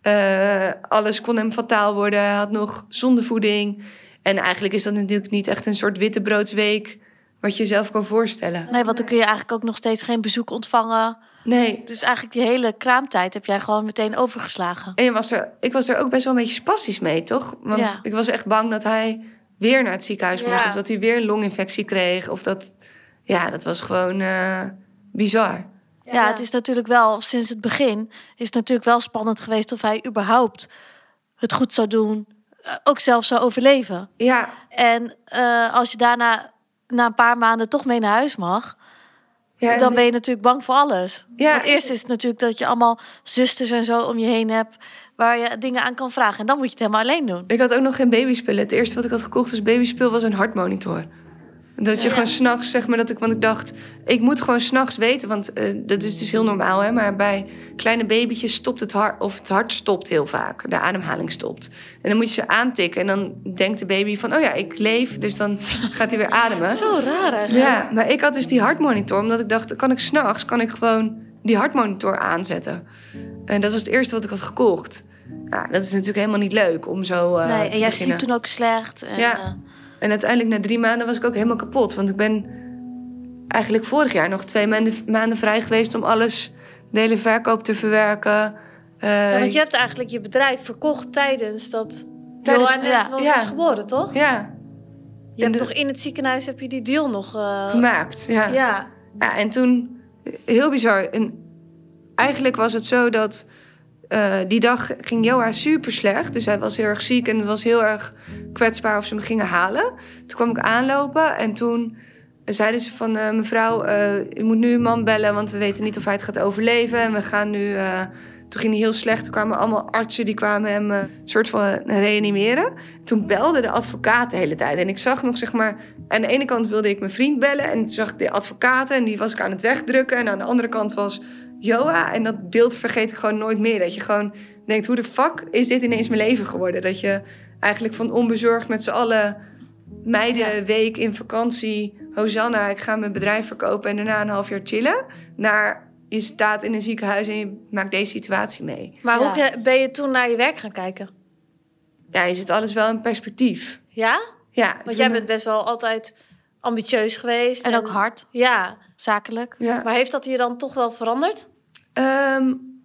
Uh, alles kon hem fataal worden, hij had nog zondevoeding. En eigenlijk is dat natuurlijk niet echt een soort wittebroodsweek... wat je zelf kan voorstellen. Nee, want dan kun je eigenlijk ook nog steeds geen bezoek ontvangen... Nee. Dus eigenlijk die hele kraamtijd heb jij gewoon meteen overgeslagen. En je was er, ik was er ook best wel een beetje spastisch mee, toch? Want ja. ik was echt bang dat hij weer naar het ziekenhuis ja. moest... of dat hij weer een longinfectie kreeg. Of dat, ja, dat was gewoon uh, bizar. Ja. ja, het is natuurlijk wel, sinds het begin... is het natuurlijk wel spannend geweest of hij überhaupt het goed zou doen. Ook zelf zou overleven. Ja. En uh, als je daarna na een paar maanden toch mee naar huis mag... Ja, dan ben je natuurlijk bang voor alles. Ja. Want eerst is het natuurlijk dat je allemaal zusters en zo om je heen hebt, waar je dingen aan kan vragen. En dan moet je het helemaal alleen doen. Ik had ook nog geen babyspullen. Het eerste wat ik had gekocht als babyspul was een hartmonitor. Dat je ja, gewoon s'nachts, zeg maar, dat ik, want ik dacht, ik moet gewoon s'nachts weten, want uh, dat is dus heel normaal, hè, maar bij kleine babytjes stopt het hart, of het hart stopt heel vaak, de ademhaling stopt. En dan moet je ze aantikken en dan denkt de baby van, oh ja, ik leef, dus dan gaat hij weer ademen. Zo raar eigenlijk. Ja, maar ik had dus die hartmonitor, omdat ik dacht, kan ik s'nachts, kan ik gewoon die hartmonitor aanzetten. En dat was het eerste wat ik had gekocht. Ja, dat is natuurlijk helemaal niet leuk om zo uh, nee, te beginnen. En jij sliep toen ook slecht. En, ja. Uh... En uiteindelijk na drie maanden was ik ook helemaal kapot. Want ik ben eigenlijk vorig jaar nog twee maanden, maanden vrij geweest om alles, de hele verkoop te verwerken. Uh, ja, want je hebt eigenlijk je bedrijf verkocht tijdens dat Joah net ja, was ja, geboren, toch? Ja. Je hebt de, toch in het ziekenhuis heb je die deal nog uh, gemaakt, ja. ja. Ja. En toen, heel bizar. En eigenlijk was het zo dat Uh, die dag ging Joah super slecht. Dus hij was heel erg ziek en het was heel erg kwetsbaar of ze me gingen halen. Toen kwam ik aanlopen en toen zeiden ze van Uh, mevrouw, uh, u moet nu uw man bellen, want we weten niet of hij het gaat overleven. En we gaan nu Uh, toen ging hij heel slecht. Toen kwamen allemaal artsen, die kwamen hem een uh, soort van reanimeren. Toen belde de advocaat de hele tijd. En ik zag nog, zeg maar, aan de ene kant wilde ik mijn vriend bellen en toen zag ik de advocaten en die was ik aan het wegdrukken. En aan de andere kant was Joah, en dat beeld vergeet ik gewoon nooit meer. Dat je gewoon denkt, hoe de fuck is dit ineens mijn leven geworden? Dat je eigenlijk van onbezorgd met z'n allen meidenweek in vakantie, Hosanna, ik ga mijn bedrijf verkopen en daarna een half jaar chillen, naar je staat in een ziekenhuis en je maakt deze situatie mee. Maar ja, hoe ben je toen naar je werk gaan kijken? Ja, je zit alles wel in perspectief. Ja? Ja. Want jij bent best wel altijd ambitieus geweest. En, en ook hard. Ja, zakelijk. Ja. Maar heeft dat je dan toch wel veranderd? Um,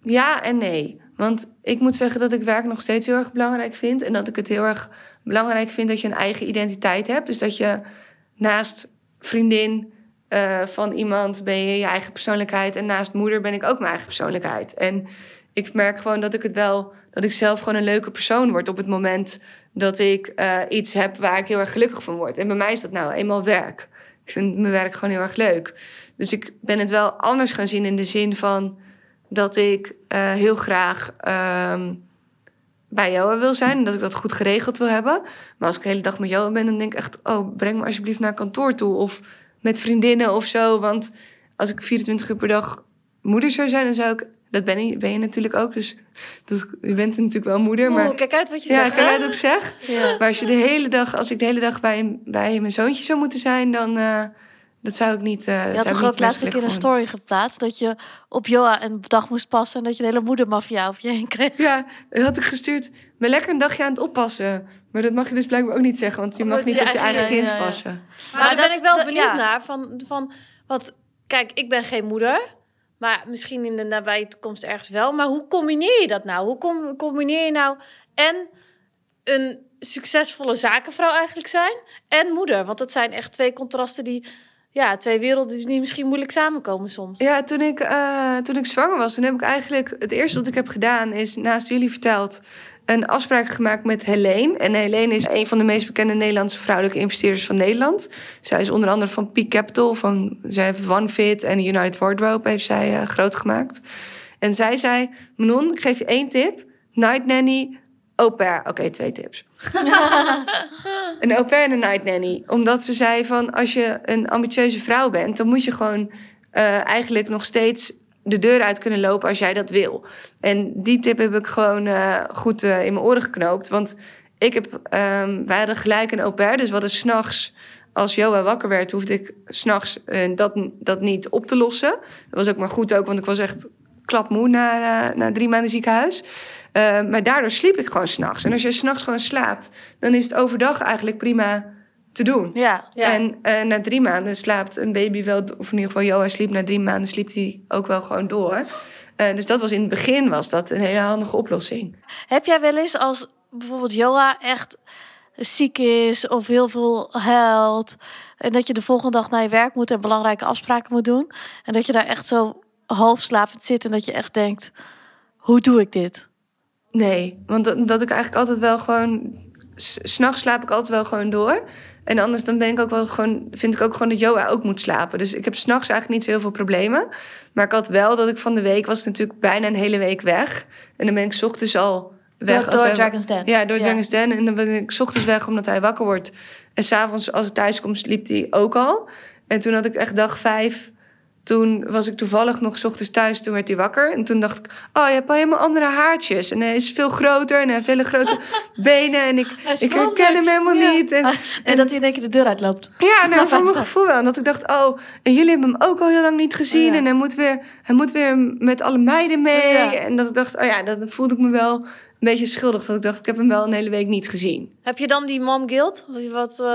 ja en nee. Want ik moet zeggen dat ik werk nog steeds heel erg belangrijk vind. En dat ik het heel erg belangrijk vind dat je een eigen identiteit hebt. Dus dat je naast vriendin uh, van iemand ben je je eigen persoonlijkheid. En naast moeder ben ik ook mijn eigen persoonlijkheid. En ik merk gewoon dat ik het wel, dat ik zelf gewoon een leuke persoon word op het moment dat ik uh, iets heb waar ik heel erg gelukkig van word. En bij mij is dat nou eenmaal werk. Ik vind mijn werk gewoon heel erg leuk. Dus ik ben het wel anders gaan zien in de zin van dat ik uh, heel graag uh, bij Joah wil zijn en dat ik dat goed geregeld wil hebben. Maar als ik de hele dag met Joah ben, dan denk ik echt, oh, breng me alsjeblieft naar kantoor toe of met vriendinnen of zo. Want als ik vierentwintig uur per dag moeder zou zijn, dan zou ik, dat ben je, ben je natuurlijk ook, dus dat, je bent natuurlijk wel moeder. Oeh, maar kijk uit wat je ja, zegt. Ja, kijk uit wat ik zeg. Ja. Maar als, je de hele dag, als ik de hele dag bij, bij mijn zoontje zou moeten zijn, dan uh, dat zou ik niet. Uh, je had toch ook laatst een keer een story geplaatst dat je op Joah een dag moest passen en dat je de hele moedermafia over je heen kreeg. Ja, dat had ik gestuurd. Maar lekker een dagje aan het oppassen. Maar dat mag je dus blijkbaar ook niet zeggen, want je Omdat mag niet je op je eigen kind ja, ja. passen. Maar, maar daar ben dat, ik wel dat, benieuwd ja. naar. Van, van, want kijk, ik ben geen moeder. Maar misschien in de nabije toekomst ergens wel. Maar hoe combineer je dat nou? Hoe com- combineer je nou en een succesvolle zakenvrouw eigenlijk zijn en moeder? Want dat zijn echt twee contrasten die, ja, twee werelden die misschien moeilijk samenkomen soms. Ja, toen ik, uh, toen ik zwanger was, toen heb ik eigenlijk het eerste wat ik heb gedaan is naast jullie verteld een afspraak gemaakt met Helene. En Helene is een van de meest bekende Nederlandse vrouwelijke investeerders van Nederland. Zij is onder andere van Peak Capital. Van, zij heeft OneFit en United Wardrobe heeft zij uh, groot gemaakt. En zij zei, Manon, ik geef je één tip. Night nanny, au pair. Oké, okay, twee tips. Een au pair en een night nanny. Omdat ze zei van, als je een ambitieuze vrouw bent, dan moet je gewoon uh, eigenlijk nog steeds de deur uit kunnen lopen als jij dat wil. En die tip heb ik gewoon uh, goed uh, in mijn oren geknoopt. Want ik heb, um, wij hadden gelijk een au pair. Dus we hadden s'nachts, als Joah wakker werd, hoefde ik s'nachts uh, dat, dat niet op te lossen. Dat was ook maar goed ook, want ik was echt klapmoe na, uh, na drie maanden ziekenhuis. Uh, maar daardoor sliep ik gewoon s'nachts. En als je s'nachts gewoon slaapt, dan is het overdag eigenlijk prima te doen. Ja, ja. En uh, na drie maanden slaapt een baby wel, of in ieder geval Joah sliep na drie maanden, sliep hij ook wel gewoon door. Uh, dus dat was in het begin was dat een hele handige oplossing. Heb jij wel eens als bijvoorbeeld Joah echt ziek is of heel veel huilt en dat je de volgende dag naar je werk moet en belangrijke afspraken moet doen en dat je daar echt zo half slapend zit en dat je echt denkt, hoe doe ik dit? Nee, want dat, dat ik eigenlijk altijd wel gewoon, 's nachts slaap ik altijd wel gewoon door. En anders dan ben ik ook wel gewoon, vind ik ook gewoon dat Joah ook moet slapen. Dus ik heb 's nachts eigenlijk niet zo heel veel problemen. Maar ik had wel dat ik van de week was natuurlijk bijna een hele week weg. En dan ben ik 's ochtends al weg. Door, door hij, Dragon's Den. Ja, door ja. Dragon's Den. En dan ben ik 's ochtends weg omdat hij wakker wordt. En 's avonds als ik thuis kom sliep hij ook al. En toen had ik echt dag vijf. Toen was ik toevallig nog 's ochtends thuis. Toen werd hij wakker. En toen dacht ik, oh, je hebt al helemaal andere haartjes. En hij is veel groter. En hij heeft hele grote benen. En ik, ik herken hem helemaal ja. niet. En, en, en dat hij in één keer de deur uitloopt. Ja, nou, voor mijn gevoel wel. En dat ik dacht, oh, en jullie hebben hem ook al heel lang niet gezien. Oh, ja. En hij moet, weer, hij moet weer met alle meiden mee. Ja. En dat ik dacht, oh ja, dat voelde ik me wel... een beetje schuldig, dat ik dacht, ik heb hem wel een hele week niet gezien. Heb je dan die mom guilt? Was wat, uh...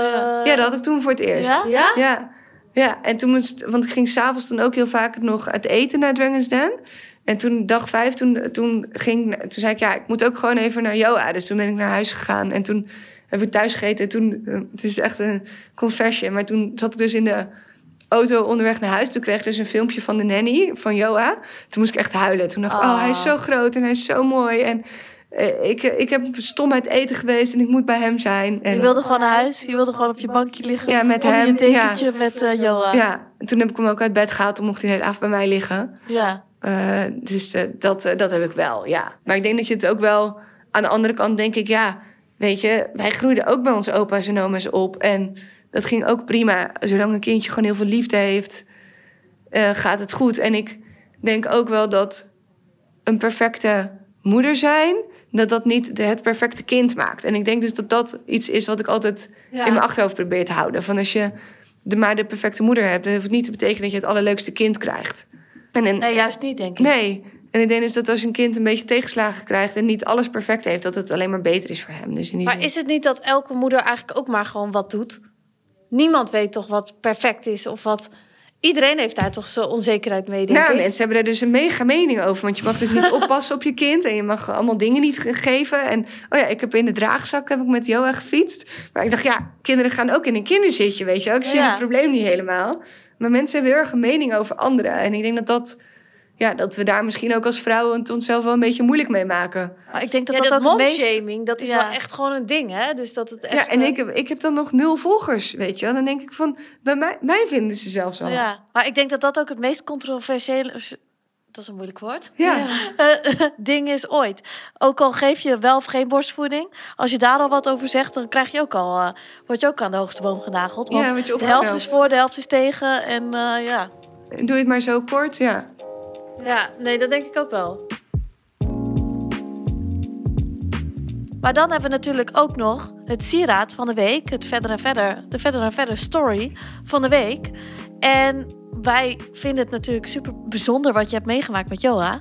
Ja, dat had ik toen voor het eerst. Ja? Ja, ja. ja. En toen moest, want ik ging s'avonds dan ook heel vaak nog uit eten naar Dragon's Den. En toen, dag vijf, toen, toen, ging, toen zei ik, ja, ik moet ook gewoon even naar Joah. Dus toen ben ik naar huis gegaan en toen heb ik thuis gegeten. En toen, het is echt een confession, maar toen zat ik dus in de auto onderweg naar huis. Toen kreeg ik dus een filmpje van de nanny, van Joah. Toen moest ik echt huilen. Toen dacht ik, oh, oh hij is zo groot en hij is zo mooi en... Ik, ik heb stom uit eten geweest en ik moet bij hem zijn. En je wilde gewoon naar huis, je wilde gewoon op je bankje liggen. Ja, met hem. Een tekentje ja. met uh, Joah. Ja, en toen heb ik hem ook uit bed gehaald, toen mocht hij de hele avond bij mij liggen. Ja. Uh, dus uh, dat, uh, dat heb ik wel, ja. Maar ik denk dat je het ook wel... Aan de andere kant denk ik, ja, weet je... Wij groeiden ook bij onze opa's en oma's op. En dat ging ook prima. Zolang een kindje gewoon heel veel liefde heeft, uh, gaat het goed. En ik denk ook wel dat een perfecte moeder zijn... dat dat niet het perfecte kind maakt. En ik denk dus dat dat iets is wat ik altijd ja. in mijn achterhoofd probeer te houden. Van als je de, maar de perfecte moeder hebt... dan hoeft het niet te betekenen dat je het allerleukste kind krijgt. En een, nee, juist niet, denk ik. Nee. En ik denk dus dat als een kind een beetje tegenslagen krijgt... en niet alles perfect heeft, dat het alleen maar beter is voor hem. Dus in die maar zin... is het niet dat elke moeder eigenlijk ook maar gewoon wat doet? Niemand weet toch wat perfect is of wat... Iedereen heeft daar toch zo'n onzekerheid mee, denk nou, ik. Mensen hebben daar dus een mega mening over. Want je mag dus niet oppassen op je kind. En je mag allemaal dingen niet geven. En oh ja, ik heb in de draagzak heb ik met Joah gefietst. Maar ik dacht, ja, kinderen gaan ook in een kinderzitje, weet je. Ik zie ja. het probleem niet helemaal. Maar mensen hebben heel erg een mening over anderen. En ik denk dat dat... Ja, dat we daar misschien ook als vrouwen het onszelf wel een beetje moeilijk mee maken. Maar ik denk dat ja, dat, dat, dat momshaming, meest... dat is ja. wel echt gewoon een ding, hè? Dus dat het echt ja, en wel... ik, heb, ik heb dan nog nul volgers, weet je wel. Dan denk ik van, bij mij, mij vinden ze zelfs al. Ja, maar ik denk dat dat ook het meest controversiële... Dat is een moeilijk woord. Ja. ja. Uh, ding is ooit. Ook al geef je wel of geen borstvoeding. Als je daar al wat over zegt, dan krijg je ook al, uh, word je ook aan de hoogste boom genageld. Want ja, je de helft is voor, de helft is tegen. En uh, ja. Doe het maar zo kort, ja. Ja, nee, dat denk ik ook wel. Maar dan hebben we natuurlijk ook nog het sieraad van de week. Het Vedder en Vedder, de Vedder en Vedder story van de week. En wij vinden het natuurlijk super bijzonder wat je hebt meegemaakt met Joah.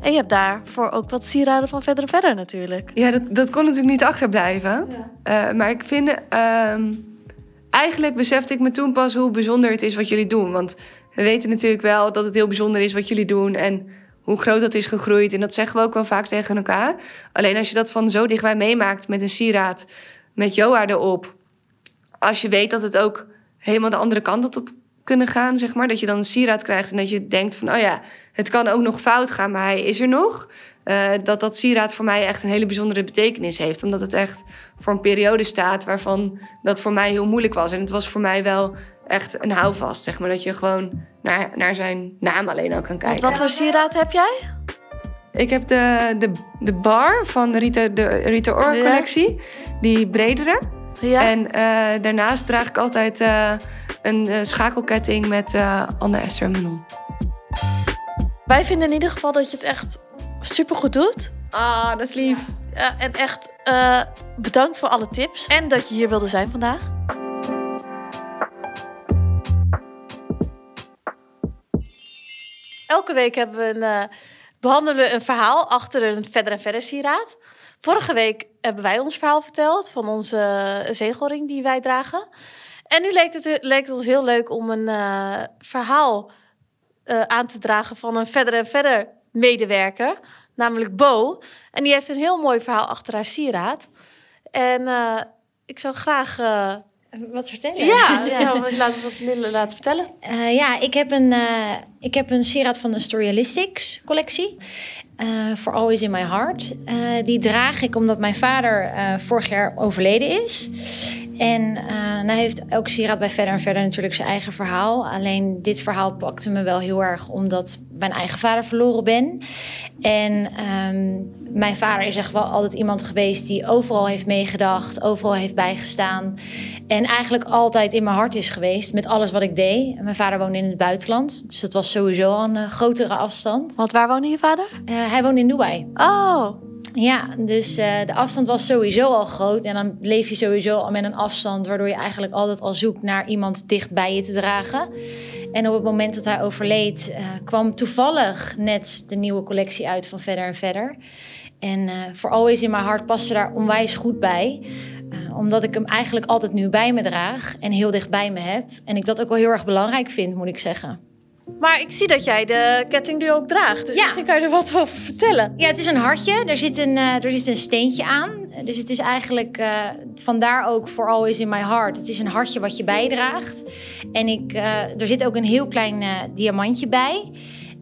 En je hebt daarvoor ook wat sieraden van Vedder en Vedder natuurlijk. Ja, dat, dat kon natuurlijk niet achterblijven. Ja. Uh, maar ik vind... Uh, eigenlijk besefte ik me toen pas hoe bijzonder het is wat jullie doen. Want... we weten natuurlijk wel dat het heel bijzonder is wat jullie doen... en hoe groot dat is gegroeid. En dat zeggen we ook wel vaak tegen elkaar. Alleen als je dat van zo dichtbij meemaakt met een sieraad... met Joah erop... als je weet dat het ook helemaal de andere kant op kunnen gaan... zeg maar, dat je dan een sieraad krijgt en dat je denkt van... oh ja, het kan ook nog fout gaan, maar hij is er nog... Uh, dat dat sieraad voor mij echt een hele bijzondere betekenis heeft. Omdat het echt voor een periode staat waarvan dat voor mij heel moeilijk was. En het was voor mij wel... echt een houvast, zeg maar. Dat je gewoon naar, naar zijn naam alleen al kan kijken. Wat voor sieraad heb jij? Ik heb de, de, de bar van Rita, de Rita Ora collectie. Ja. Die bredere. Ja. En uh, daarnaast draag ik altijd uh, een uh, schakelketting met uh, Anne, Esther en Manon. Wij vinden in ieder geval dat je het echt supergoed doet. Ah, dat is lief. Ja, en echt uh, bedankt voor alle tips. En dat je hier wilde zijn vandaag. Elke week hebben we een, uh, behandelen we een verhaal achter een Vedder en Vedder sieraad. Vorige week hebben wij ons verhaal verteld van onze uh, zegelring die wij dragen. En nu leek het, leek het ons heel leuk om een uh, verhaal uh, aan te dragen van een Vedder en Vedder medewerker. Namelijk Bo. En die heeft een heel mooi verhaal achter haar sieraad. En uh, ik zou graag... Uh, Wat vertellen? Ja, ja laten we het laten vertellen. Uh, ja, ik heb, een, uh, ik heb een sieraad van de Storyalistics collectie. Uh, For Always in My Heart. Uh, die draag ik omdat mijn vader uh, vorig jaar overleden is. En uh, nou heeft elke sieraad bij Verder en Verder natuurlijk zijn eigen verhaal. Alleen dit verhaal pakte me wel heel erg omdat mijn eigen vader verloren ben. En um, mijn vader is echt wel altijd iemand geweest die overal heeft meegedacht, overal heeft bijgestaan. En eigenlijk altijd in mijn hart is geweest met alles wat ik deed. Mijn vader woonde in het buitenland, dus dat was sowieso al een uh, grotere afstand. Want waar woonde je vader? Uh, hij woonde in Dubai. Oh. Ja, dus uh, de afstand was sowieso al groot. En dan leef je sowieso al met een afstand, waardoor je eigenlijk altijd al zoekt naar iemand dicht bij je te dragen. En op het moment dat hij overleed, uh, kwam toevallig net de nieuwe collectie uit van Vedder en Vedder. En voor uh, Always in My Heart paste daar onwijs goed bij. Uh, omdat ik hem eigenlijk altijd nu bij me draag en heel dicht bij me heb. En ik dat ook wel heel erg belangrijk vind, moet ik zeggen. Maar ik zie dat jij de ketting nu ook draagt. Dus ja. Misschien kan je er wat over vertellen. Ja, het is een hartje. Er zit een, uh, er zit een steentje aan. Dus het is eigenlijk uh, vandaar ook For Always in My Heart. Het is een hartje wat je bijdraagt. En ik, uh, er zit ook een heel klein uh, diamantje bij.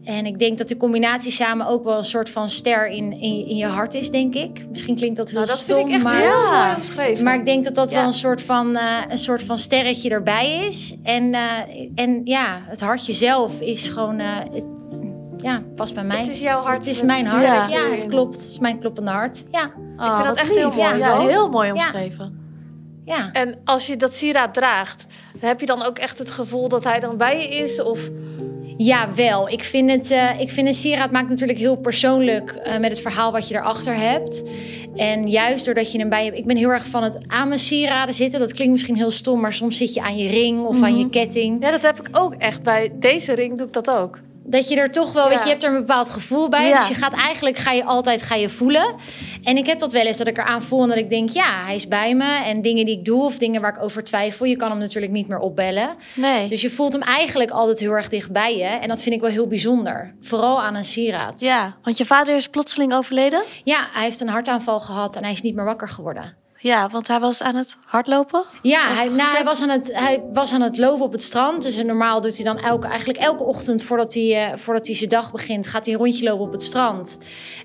En ik denk dat de combinatie samen ook wel een soort van ster in, in, in je hart is, denk ik. Misschien klinkt dat heel nou, dat stom, vind ik echt maar, heel mooi omschreven. Maar ik denk dat dat ja. wel een soort van, uh, een soort van sterretje erbij is. En, uh, en ja, het hartje zelf is gewoon, uh, het, ja, past bij mij. Het is jouw hart. Het is mijn hart. Ja, ja het klopt. Het is mijn kloppende hart. Ja. Oh, ik vind dat echt lief. heel mooi. Ja, ja, heel mooi omschreven. Ja. Ja. En als je dat sieraad draagt, heb je dan ook echt het gevoel dat hij dan bij je is? Of... Ja, wel. Ik vind het, uh, ik vind een sieraad maakt natuurlijk heel persoonlijk uh, met het verhaal wat je erachter hebt. En juist doordat je hem bij hebt... Ik ben heel erg van het aan mijn sieraden zitten. Dat klinkt misschien heel stom, maar soms zit je aan je ring of mm-hmm. aan je ketting. Ja, dat heb ik ook echt. Bij deze ring doe ik dat ook. Dat je er toch wel, ja. weet je, je hebt er een bepaald gevoel bij. Ja. Dus je gaat eigenlijk, ga je altijd ga je voelen. En ik heb dat wel eens, dat ik eraan voel en dat ik denk, ja, hij is bij me. En dingen die ik doe of dingen waar ik over twijfel, je kan hem natuurlijk niet meer opbellen. Nee. Dus je voelt hem eigenlijk altijd heel erg dicht bij je. En dat vind ik wel heel bijzonder. Vooral aan een sieraad. Ja, want je vader is plotseling overleden? Ja, hij heeft een hartaanval gehad en hij is niet meer wakker geworden. Ja, want hij was aan het hardlopen? Ja, was hij, nou, hij, was aan het, hij was aan het lopen op het strand. Dus normaal doet hij dan elke, eigenlijk elke ochtend voordat hij, uh, voordat hij zijn dag begint... gaat hij een rondje lopen op het strand.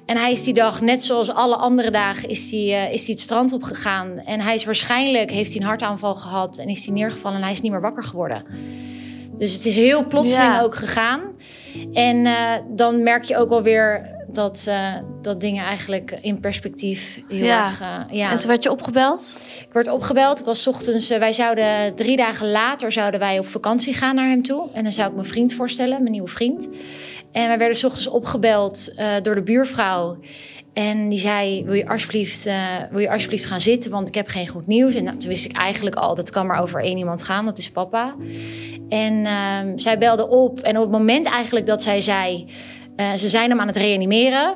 En hij is die dag, net zoals alle andere dagen, is hij, uh, is hij het strand opgegaan. En hij is waarschijnlijk, heeft hij een hartaanval gehad en is hij neergevallen... en hij is niet meer wakker geworden. Dus het is heel plotseling ja. ook gegaan. En uh, dan merk je ook wel weer... Dat, uh, dat dingen eigenlijk in perspectief heel ja. erg... Uh, ja. En toen werd je opgebeld? Ik werd opgebeld. Ik was ochtends... Uh, wij zouden drie dagen later zouden wij op vakantie gaan naar hem toe. En dan zou ik mijn vriend voorstellen, mijn nieuwe vriend. En wij werden ochtends opgebeld uh, door de buurvrouw. En die zei, wil je, alsjeblieft, uh, wil je alsjeblieft gaan zitten, want ik heb geen goed nieuws. En nou, toen wist ik eigenlijk al, dat kan maar over één iemand gaan, dat is papa. En uh, zij belde op. En op het moment eigenlijk dat zij zei... Uh, ze zijn hem aan het reanimeren.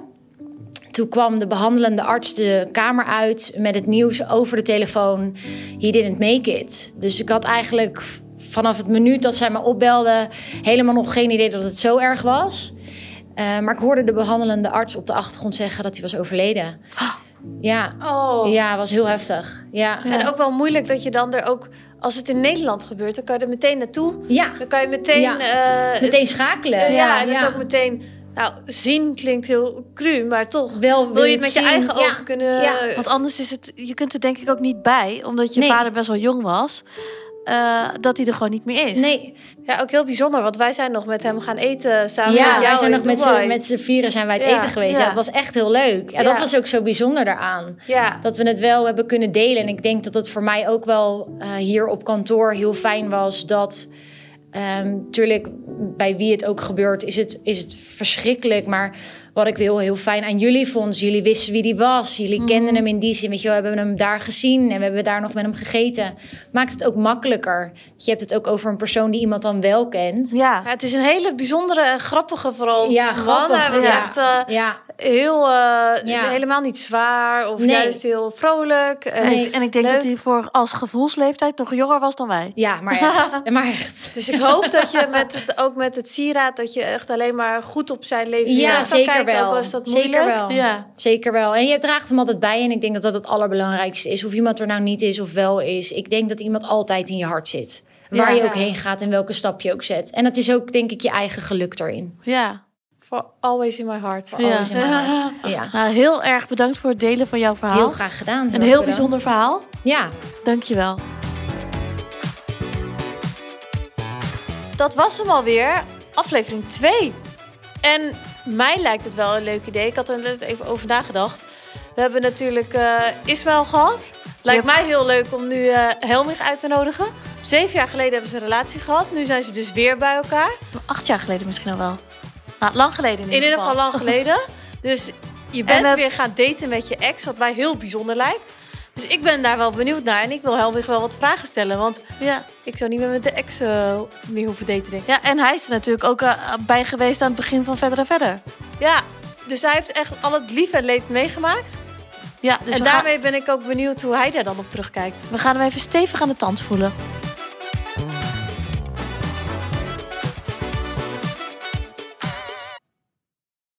Toen kwam de behandelende arts de kamer uit met het nieuws over de telefoon. He didn't make it. Dus ik had eigenlijk vanaf het minuut dat zij me opbelde... helemaal nog geen idee dat het zo erg was. Uh, maar ik hoorde de behandelende arts op de achtergrond zeggen dat hij was overleden. Ja, oh. ja, was heel heftig. Ja. Ja. En ook wel moeilijk dat je dan er ook... Als het in Nederland gebeurt, dan kan je er meteen naartoe. Ja. Dan kan je meteen... Ja. Uh, meteen het, schakelen. Uh, ja, ja, en ja. het ook meteen... Nou, zien klinkt heel cru, maar toch wel wil, wil je het met zien. Je eigen ja. ogen kunnen... Ja. Want anders is het... Je kunt er denk ik ook niet bij, omdat je nee. vader best wel jong was... Uh, dat hij er gewoon niet meer is. Nee. Ja, ook heel bijzonder, want wij zijn nog met hem gaan eten samen ja, met jou. Ja, wij zijn nog met z'n, met z'n vieren zijn wij het ja, eten geweest. Ja. Ja, het was echt heel leuk. Ja, ja. Dat was ook zo bijzonder daaraan. Ja. Dat we het wel hebben kunnen delen. En ik denk dat het voor mij ook wel uh, hier op kantoor heel fijn was dat... Natuurlijk, um, bij wie het ook gebeurt, is het, is het verschrikkelijk. Maar wat ik heel, heel fijn aan jullie vond... jullie wisten wie die was, jullie mm. kenden hem in die zin. Weet je, we hebben hem daar gezien en we hebben daar nog met hem gegeten. Maakt het ook makkelijker. Je hebt het ook over een persoon die iemand dan wel kent. Ja, ja het is een hele bijzondere en grappige vooral. Ja, grappig. Hij was ja. echt uh, ja. heel, uh, ja. helemaal niet zwaar of nee. juist heel vrolijk. Uh, nee. En ik denk Leuk. dat hij voor als gevoelsleeftijd nog jonger was dan wij. Ja, maar echt. maar echt. Dus ik hoop dat je met het, ook met het sieraad... dat je echt alleen maar goed op zijn leven... Ja, zeker. Wel. Is dat Zeker wel. Ja. Zeker wel. En je draagt hem altijd bij. En ik denk dat dat het allerbelangrijkste is. Of iemand er nou niet is of wel is. Ik denk dat iemand altijd in je hart zit. Waar ja. je ook heen gaat en welke stap je ook zet. En dat is ook, denk ik, je eigen geluk erin. Ja. For Always in My Heart. For Always ja. in My Heart. Ja. Nou, heel erg bedankt voor het delen van jouw verhaal. Heel graag gedaan. Een heel bedankt. bijzonder verhaal. Ja. Dank je wel. dat was hem alweer. Aflevering twee. En mij lijkt het wel een leuk idee. Ik had er net even over nagedacht. We hebben natuurlijk uh, Ismaël gehad. Lijkt yep. mij heel leuk om nu uh, Helwig uit te nodigen. Zeven jaar geleden hebben ze een relatie gehad. Nu zijn ze dus weer bij elkaar. Maar acht jaar geleden misschien al wel. Nou, lang geleden in ieder geval. In ieder geval lang geleden. Dus je bent en, uh, weer gaan daten met je ex, wat mij heel bijzonder lijkt. Dus ik ben daar wel benieuwd naar. En ik wil Helwig wel wat vragen stellen. Want ja. ik zou niet meer met de ex uh, meer hoeven daten, denk ik. Ja, en hij is er natuurlijk ook uh, bij geweest aan het begin van Vedder en Vedder. Ja, dus hij heeft echt al het lief en leed meegemaakt. Ja, dus en daarmee gaan... ben ik ook benieuwd hoe hij daar dan op terugkijkt. We gaan hem even stevig aan de tand voelen.